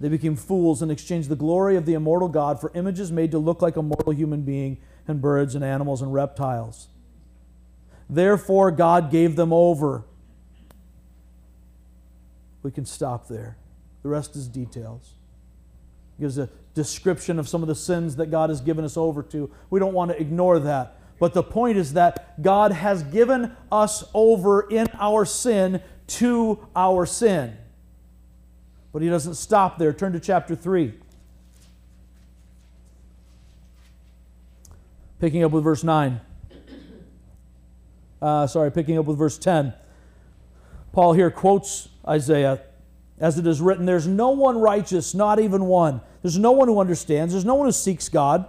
they became fools and exchanged the glory of the immortal God for images made to look like a mortal human being and birds and animals and reptiles. Therefore, God gave them over. We can stop there. The rest is details. Gives a description of some of the sins that God has given us over to. We don't want to ignore that. But the point is that God has given us over in our sin to our sin. But He doesn't stop there. Turn to chapter three. Picking up with verse nine. Uh, sorry, picking up with verse ten. Paul here quotes Isaiah. As it is written, there's no one righteous, not even one. There's no one who understands. There's no one who seeks God.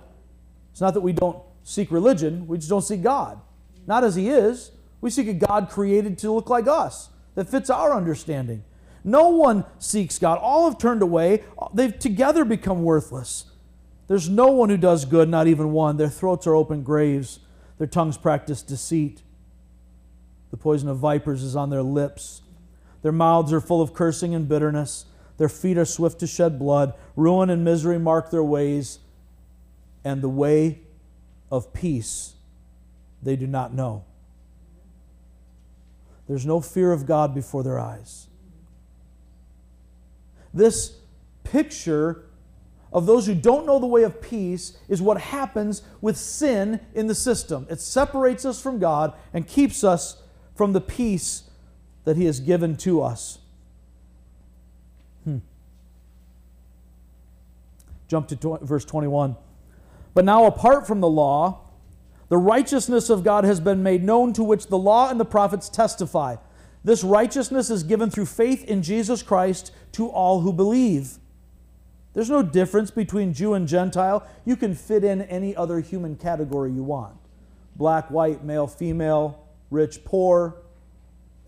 It's not that we don't seek religion. We just don't seek God. Not as He is. We seek a God created to look like us, that fits our understanding. No one seeks God. All have turned away. They've together become worthless. There's no one who does good, not even one. Their throats are open graves. Their tongues practice deceit. The poison of vipers is on their lips. Their mouths are full of cursing and bitterness. Their feet are swift to shed blood. Ruin and misery mark their ways, and the way of peace they do not know. There's no fear of God before their eyes. This picture of those who don't know the way of peace is what happens with sin in the system. It separates us from God and keeps us from the peace that He has given to us. Hmm. Jump to verse twenty-one. But now apart from the law, the righteousness of God has been made known, to which the law and the prophets testify. This righteousness is given through faith in Jesus Christ to all who believe. There's no difference between Jew and Gentile. You can fit in any other human category you want. Black, white, male, female, rich, poor,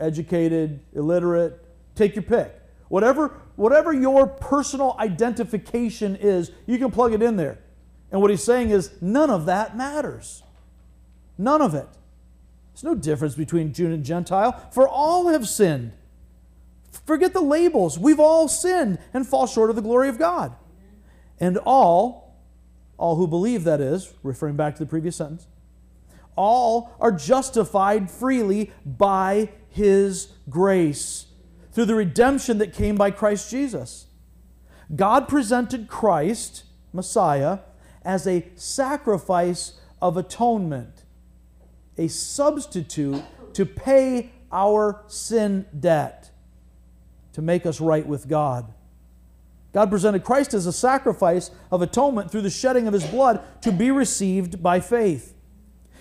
educated, illiterate, take your pick. Whatever, whatever your personal identification is, you can plug it in there. And what he's saying is, none of that matters. None of it. There's no difference between Jew and Gentile, for all have sinned. Forget the labels. We've all sinned and fall short of the glory of God. And all, all who believe, that is, referring back to the previous sentence, all are justified freely by His grace through the redemption that came by Christ Jesus. God presented Christ, Messiah, as a sacrifice of atonement, a substitute to pay our sin debt, to make us right with God. God presented Christ as a sacrifice of atonement through the shedding of His blood to be received by faith.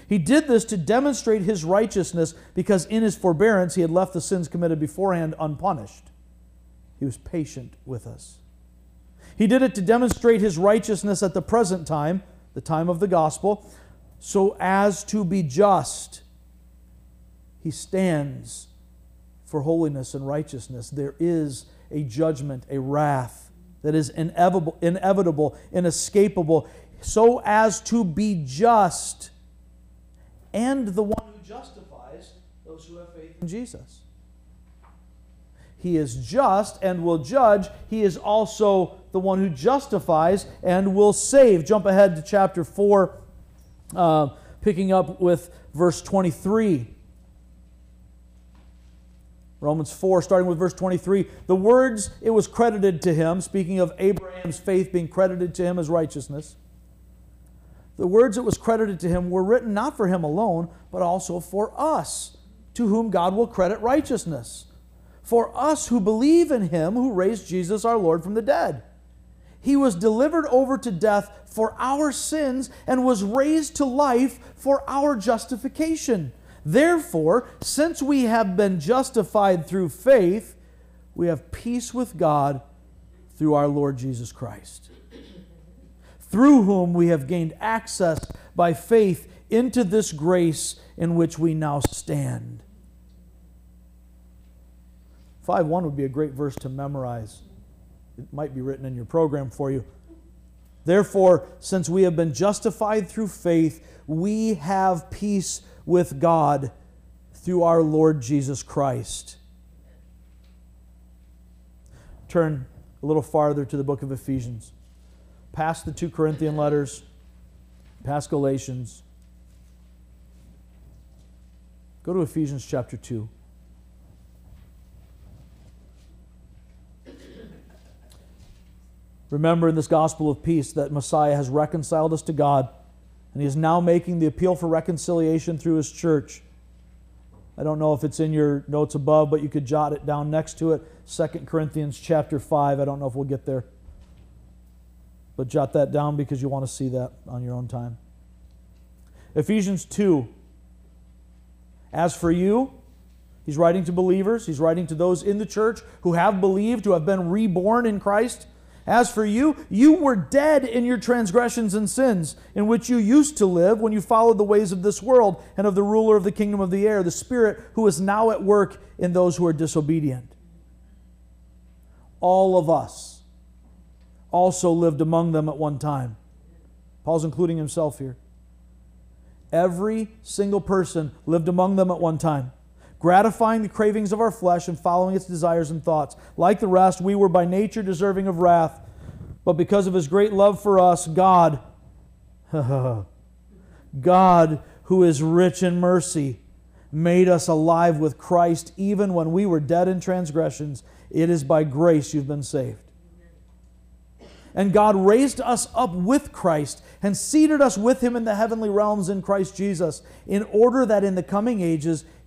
He did this to demonstrate His righteousness, because in His forbearance He had left the sins committed beforehand unpunished. He was patient with us. He did it to demonstrate His righteousness at the present time, the time of the gospel, so as to be just. He stands for holiness and righteousness. There is a judgment, a wrath that is inevitable, inevitable, inescapable, so as to be just and the one who justifies those who have faith in Jesus. He is just and will judge. He is also the one who justifies and will save. Jump ahead to chapter four, uh, picking up with verse twenty-three. Romans four, starting with verse twenty-three. The words it was credited to him, speaking of Abraham's faith being credited to him as righteousness. The words it was credited to him were written not for him alone, but also for us, to whom God will credit righteousness. For us who believe in him who raised Jesus our Lord from the dead. He was delivered over to death for our sins and was raised to life for our justification. Therefore, since we have been justified through faith, we have peace with God through our Lord Jesus Christ, through whom we have gained access by faith into this grace in which we now stand. five one would be a great verse to memorize. It might be written in your program for you. Therefore, since we have been justified through faith, we have peace with God through our Lord Jesus Christ. Turn a little farther to the book of Ephesians. Past the two Corinthian letters, past Galatians. Go to Ephesians chapter two. Remember in this gospel of peace that Messiah has reconciled us to God. And he is now making the appeal for reconciliation through his church. I don't know if it's in your notes above, but you could jot it down next to it. Second Corinthians chapter five. I don't know if we'll get there. But jot that down because you want to see that on your own time. Ephesians two. As for you, he's writing to believers. He's writing to those in the church who have believed, who have been reborn in Christ. As for you, you were dead in your transgressions and sins, in which you used to live when you followed the ways of this world and of the ruler of the kingdom of the air, the Spirit who is now at work in those who are disobedient. All of us also lived among them at one time. Paul's including himself here. Every single person lived among them at one time, gratifying the cravings of our flesh and following its desires and thoughts. Like the rest, we were by nature deserving of wrath, but because of his great love for us, God, God, who is rich in mercy, made us alive with Christ even when we were dead in transgressions. It is by grace you've been saved. And God raised us up with Christ and seated us with him in the heavenly realms in Christ Jesus, in order that in the coming ages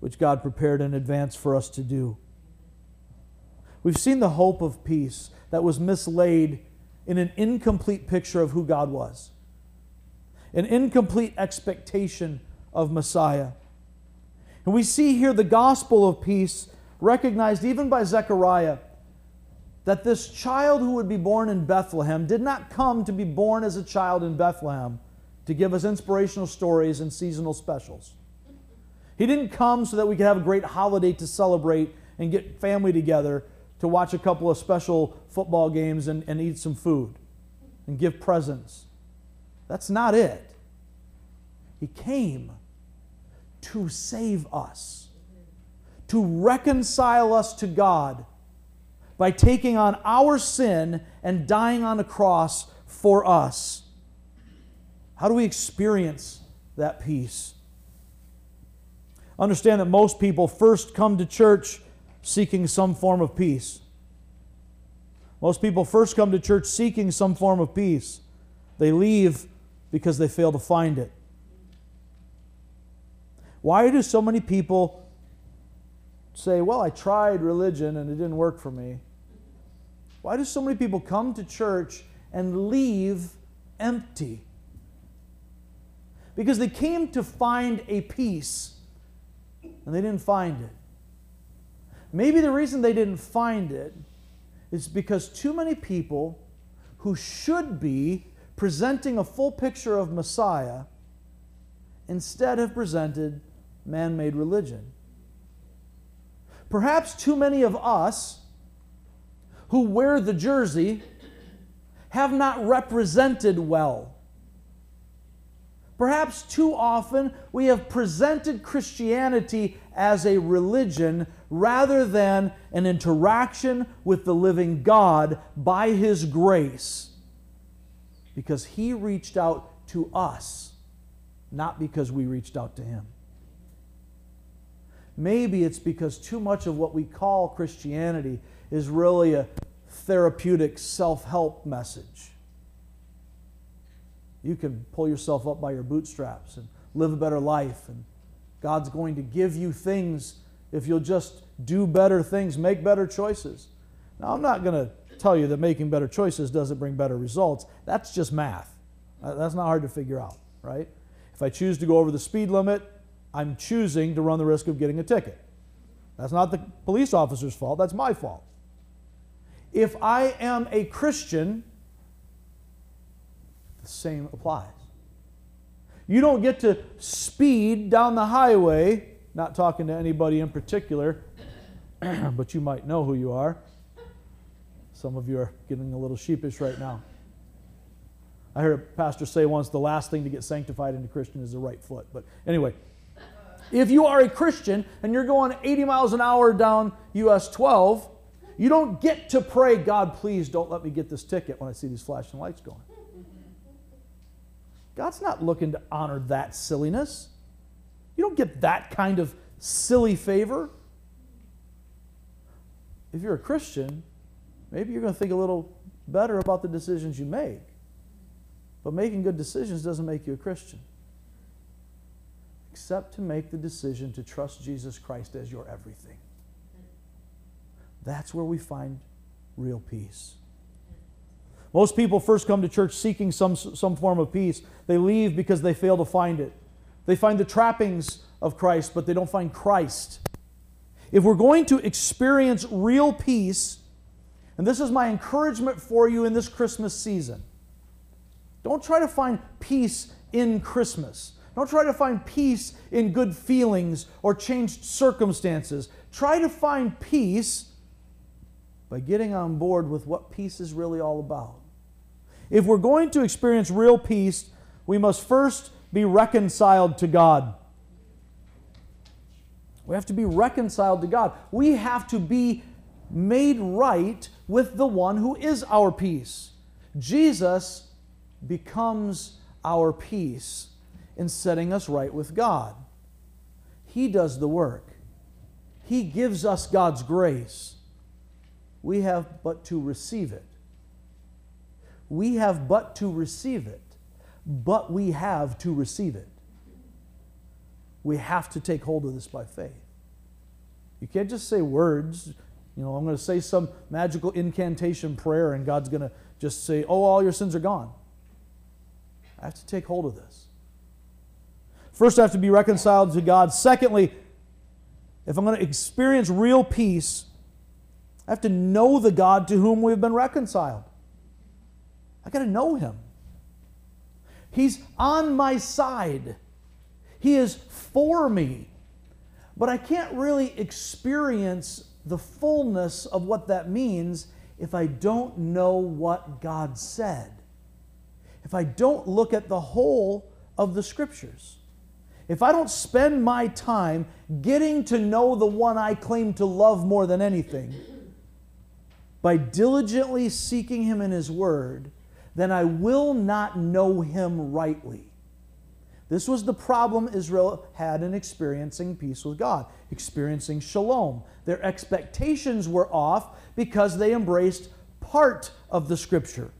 which God prepared in advance for us to do. We've seen the hope of peace that was mislaid in an incomplete picture of who God was, an incomplete expectation of Messiah. And we see here the gospel of peace recognized even by Zechariah, that this child who would be born in Bethlehem did not come to be born as a child in Bethlehem to give us inspirational stories and seasonal specials. He didn't come so that we could have a great holiday to celebrate and get family together to watch a couple of special football games and, and eat some food and give presents. That's not it. He came to save us, to reconcile us to God by taking on our sin and dying on a cross for us. How do we experience that peace? Understand that most people first come to church seeking some form of peace. Most people first come to church seeking some form of peace. They leave because they fail to find it. Why do so many people say, well, I tried religion and it didn't work for me. Why do so many people come to church and leave empty? Because they came to find a peace and they didn't find it. Maybe the reason they didn't find it is because too many people who should be presenting a full picture of Messiah instead have presented man-made religion. Perhaps too many of us who wear the jersey have not represented well. Perhaps too often we have presented Christianity as a religion rather than an interaction with the living God by His grace, because He reached out to us, not because we reached out to Him. Maybe it's because too much of what we call Christianity is really a therapeutic self-help message. You can pull yourself up by your bootstraps and live a better life, and God's going to give you things if you'll just do better things, make better choices. Now, I'm not going to tell you that making better choices doesn't bring better results. That's just math. That's not hard to figure out, right? If I choose to go over the speed limit, I'm choosing to run the risk of getting a ticket. That's not the police officer's fault, that's my fault. If I am a Christian, the same applies. You don't get to speed down the highway, not talking to anybody in particular, but you might know who you are. Some of you are getting a little sheepish right now. I heard a pastor say once, the last thing to get sanctified into Christian is the right foot, but anyway. If you are a Christian and you're going eighty miles an hour down U S twelve, you don't get to pray, God, please don't let me get this ticket when I see these flashing lights going. God's not looking to honor that silliness. You don't get that kind of silly favor. If you're a Christian, maybe you're going to think a little better about the decisions you make. But making good decisions doesn't make you a Christian, except to make the decision to trust Jesus Christ as your everything. That's where we find real peace. Most people first come to church seeking some, some form of peace. They leave because they fail to find it. They find the trappings of Christ, but they don't find Christ. If we're going to experience real peace, and this is my encouragement for you in this Christmas season, don't try to find peace in Christmas. Don't try to find peace in good feelings or changed circumstances. Try to find peace by getting on board with what peace is really all about. If we're going to experience real peace, we must first be reconciled to God. We have to be reconciled to God. We have to be made right with the one who is our peace. Jesus becomes our peace in setting us right with God. He does the work. He gives us God's grace. We have but to receive it. We have but to receive it, but we have to receive it. We have to take hold of this by faith. You can't just say words, you know, I'm going to say some magical incantation prayer and God's going to just say, oh, all your sins are gone. I have to take hold of this. First, I have to be reconciled to God. Secondly, if I'm going to experience real peace, I have to know the God to whom we've been reconciled. I've got to know Him. He's on my side. He is for me. But I can't really experience the fullness of what that means if I don't know what God said, if I don't look at the whole of the Scriptures. If I don't spend my time getting to know the one I claim to love more than anything, by diligently seeking Him in His Word, then I will not know Him rightly. This was the problem Israel had in experiencing peace with God, experiencing shalom. Their expectations were off because they embraced part of the Scripture,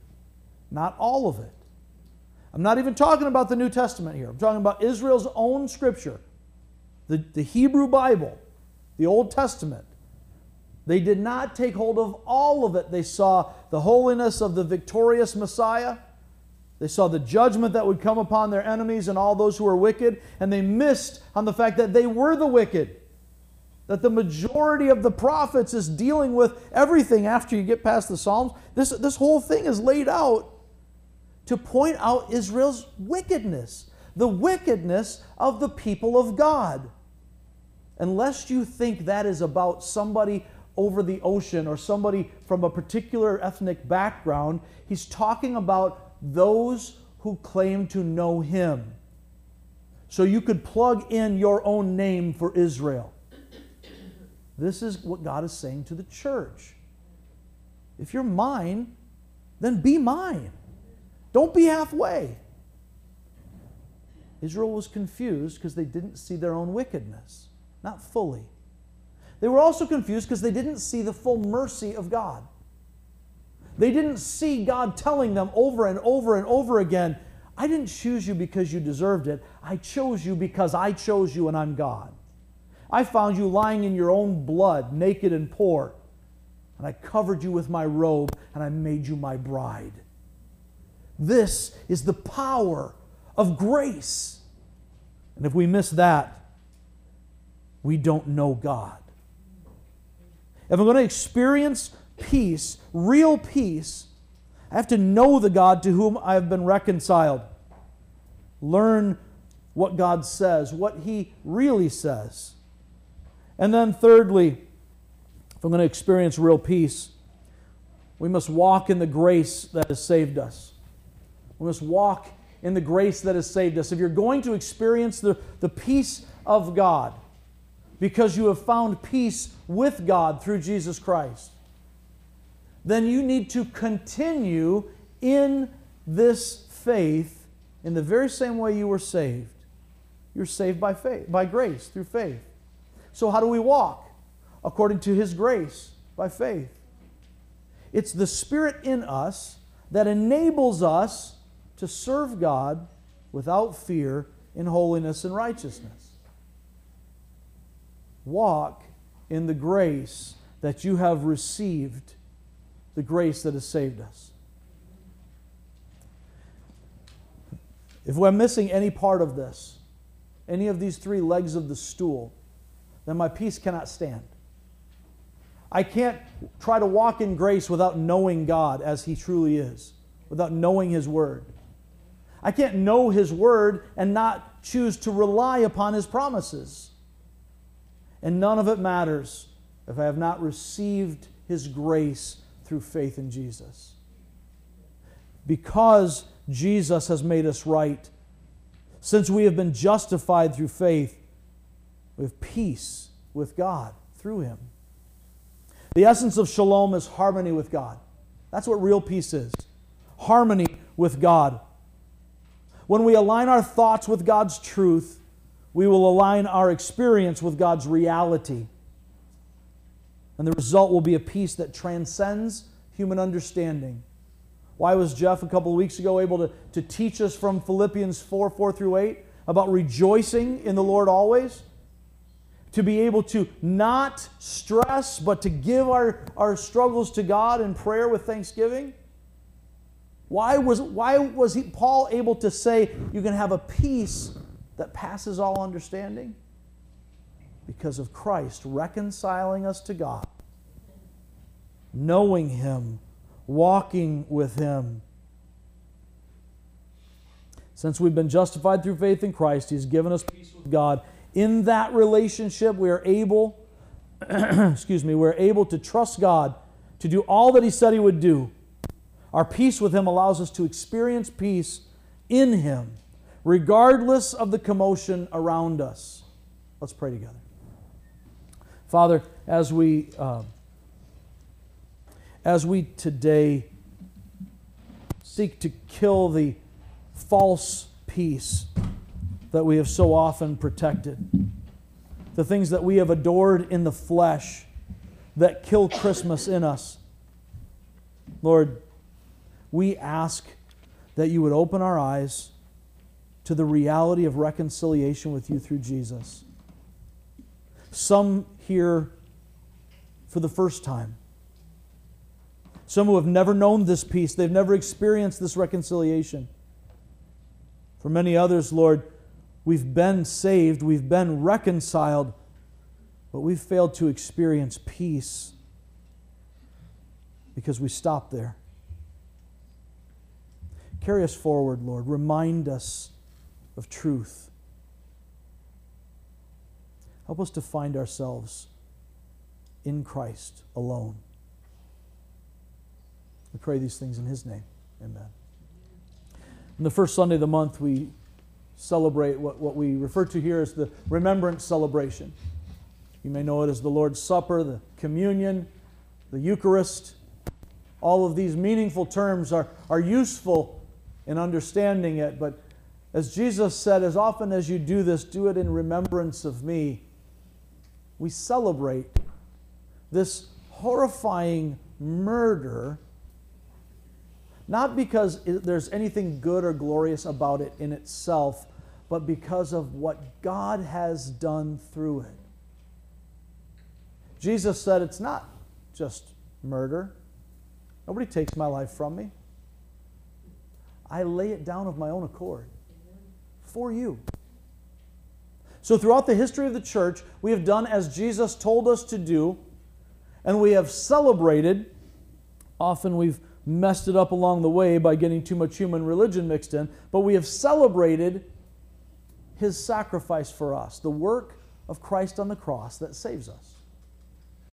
not all of it. I'm not even talking about the New Testament here. I'm talking about Israel's own Scripture, the, the Hebrew Bible. the Old Testament. They did not take hold of all of it. They saw the holiness of the victorious Messiah. They saw the judgment that would come upon their enemies and all those who were wicked, and they missed on the fact that they were the wicked. That the majority of the prophets is dealing with everything after you get past the Psalms. This, this whole thing is laid out to point out Israel's wickedness, the wickedness of the people of God. Unless you think that is about somebody over the ocean or somebody from a particular ethnic background, he's talking about those who claim to know him. So you could plug in your own name for Israel. This is what God is saying to the church. If you're mine, then be mine. Don't be halfway. Israel was confused because they didn't see their own wickedness, not fully. They were also confused because they didn't see the full mercy of God. They didn't see God telling them over and over and over again, I didn't choose you because you deserved it. I chose you because I chose you and I'm God. I found you lying in your own blood, naked and poor. And I covered you with my robe and I made you my bride. This is the power of grace. And if we miss that, we don't know God. If we're going to experience peace, real peace, I have to know the God to whom I have been reconciled. Learn what God says, what He really says. And then thirdly, if I'm going to experience real peace, we must walk in the grace that has saved us. We must walk in the grace that has saved us. If you're going to experience the, the peace of God, because you have found peace with God through Jesus Christ, then you need to continue in this faith in the very same way you were saved. You're saved by faith, by grace, through faith. So how do we walk? According to His grace, by faith. It's the Spirit in us that enables us to serve God without fear in holiness and righteousness. Walk in the grace that you have received, the grace that has saved us. If we're missing any part of this, any of these three legs of the stool, then my peace cannot stand. I can't try to walk in grace without knowing God as He truly is, without knowing His Word. I can't know His Word and not choose to rely upon His promises. And none of it matters if I have not received His grace through faith in Jesus. Because Jesus has made us right, since we have been justified through faith, we have peace with God through Him. The essence of shalom is harmony with God. That's what real peace is. Harmony with God. When we align our thoughts with God's truth, we will align our experience with God's reality. And the result will be a peace that transcends human understanding. Why was Jeff a couple of weeks ago able to, to teach us from Philippians four, four through eight about rejoicing in the Lord always? To be able to not stress, but to give our, our struggles to God in prayer with thanksgiving? Why was, why was he, Paul able to say you can have a peace that passes all understanding? Because of Christ reconciling us to God, knowing Him, walking with Him. Since we've been justified through faith in Christ, He's given us peace with God. In that relationship, we are able, excuse me, we're able to trust God to do all that He said He would do. Our peace with Him allows us to experience peace in Him, regardless of the commotion around us. Let's pray together. Father, as we, uh, as we today seek to kill the false peace that we have so often protected, the things that we have adored in the flesh that kill Christmas in us, Lord, we ask that you would open our eyes to the reality of reconciliation with you through Jesus. Some here for the first time. Some who have never known this peace, they've never experienced this reconciliation. For many others, Lord, we've been saved, we've been reconciled, but we've failed to experience peace because we stopped there. Carry us forward, Lord. Remind us of truth. Help us to find ourselves in Christ alone. We pray these things in His name. Amen. On the first Sunday of the month, we celebrate what, what we refer to here as the Remembrance Celebration. You may know it as the Lord's Supper, the Communion, the Eucharist. All of these meaningful terms are, are useful in understanding it, but as Jesus said, as often as you do this, do it in remembrance of me. We celebrate this horrifying murder, not because there's anything good or glorious about it in itself, but because of what God has done through it. Jesus said it's not just murder. Nobody takes my life from me. I lay it down of my own accord for you. So throughout the history of the church, we have done as Jesus told us to do, and we have celebrated. Often we've messed it up along the way by getting too much human religion mixed in, but we have celebrated His sacrifice for us, the work of Christ on the cross that saves us.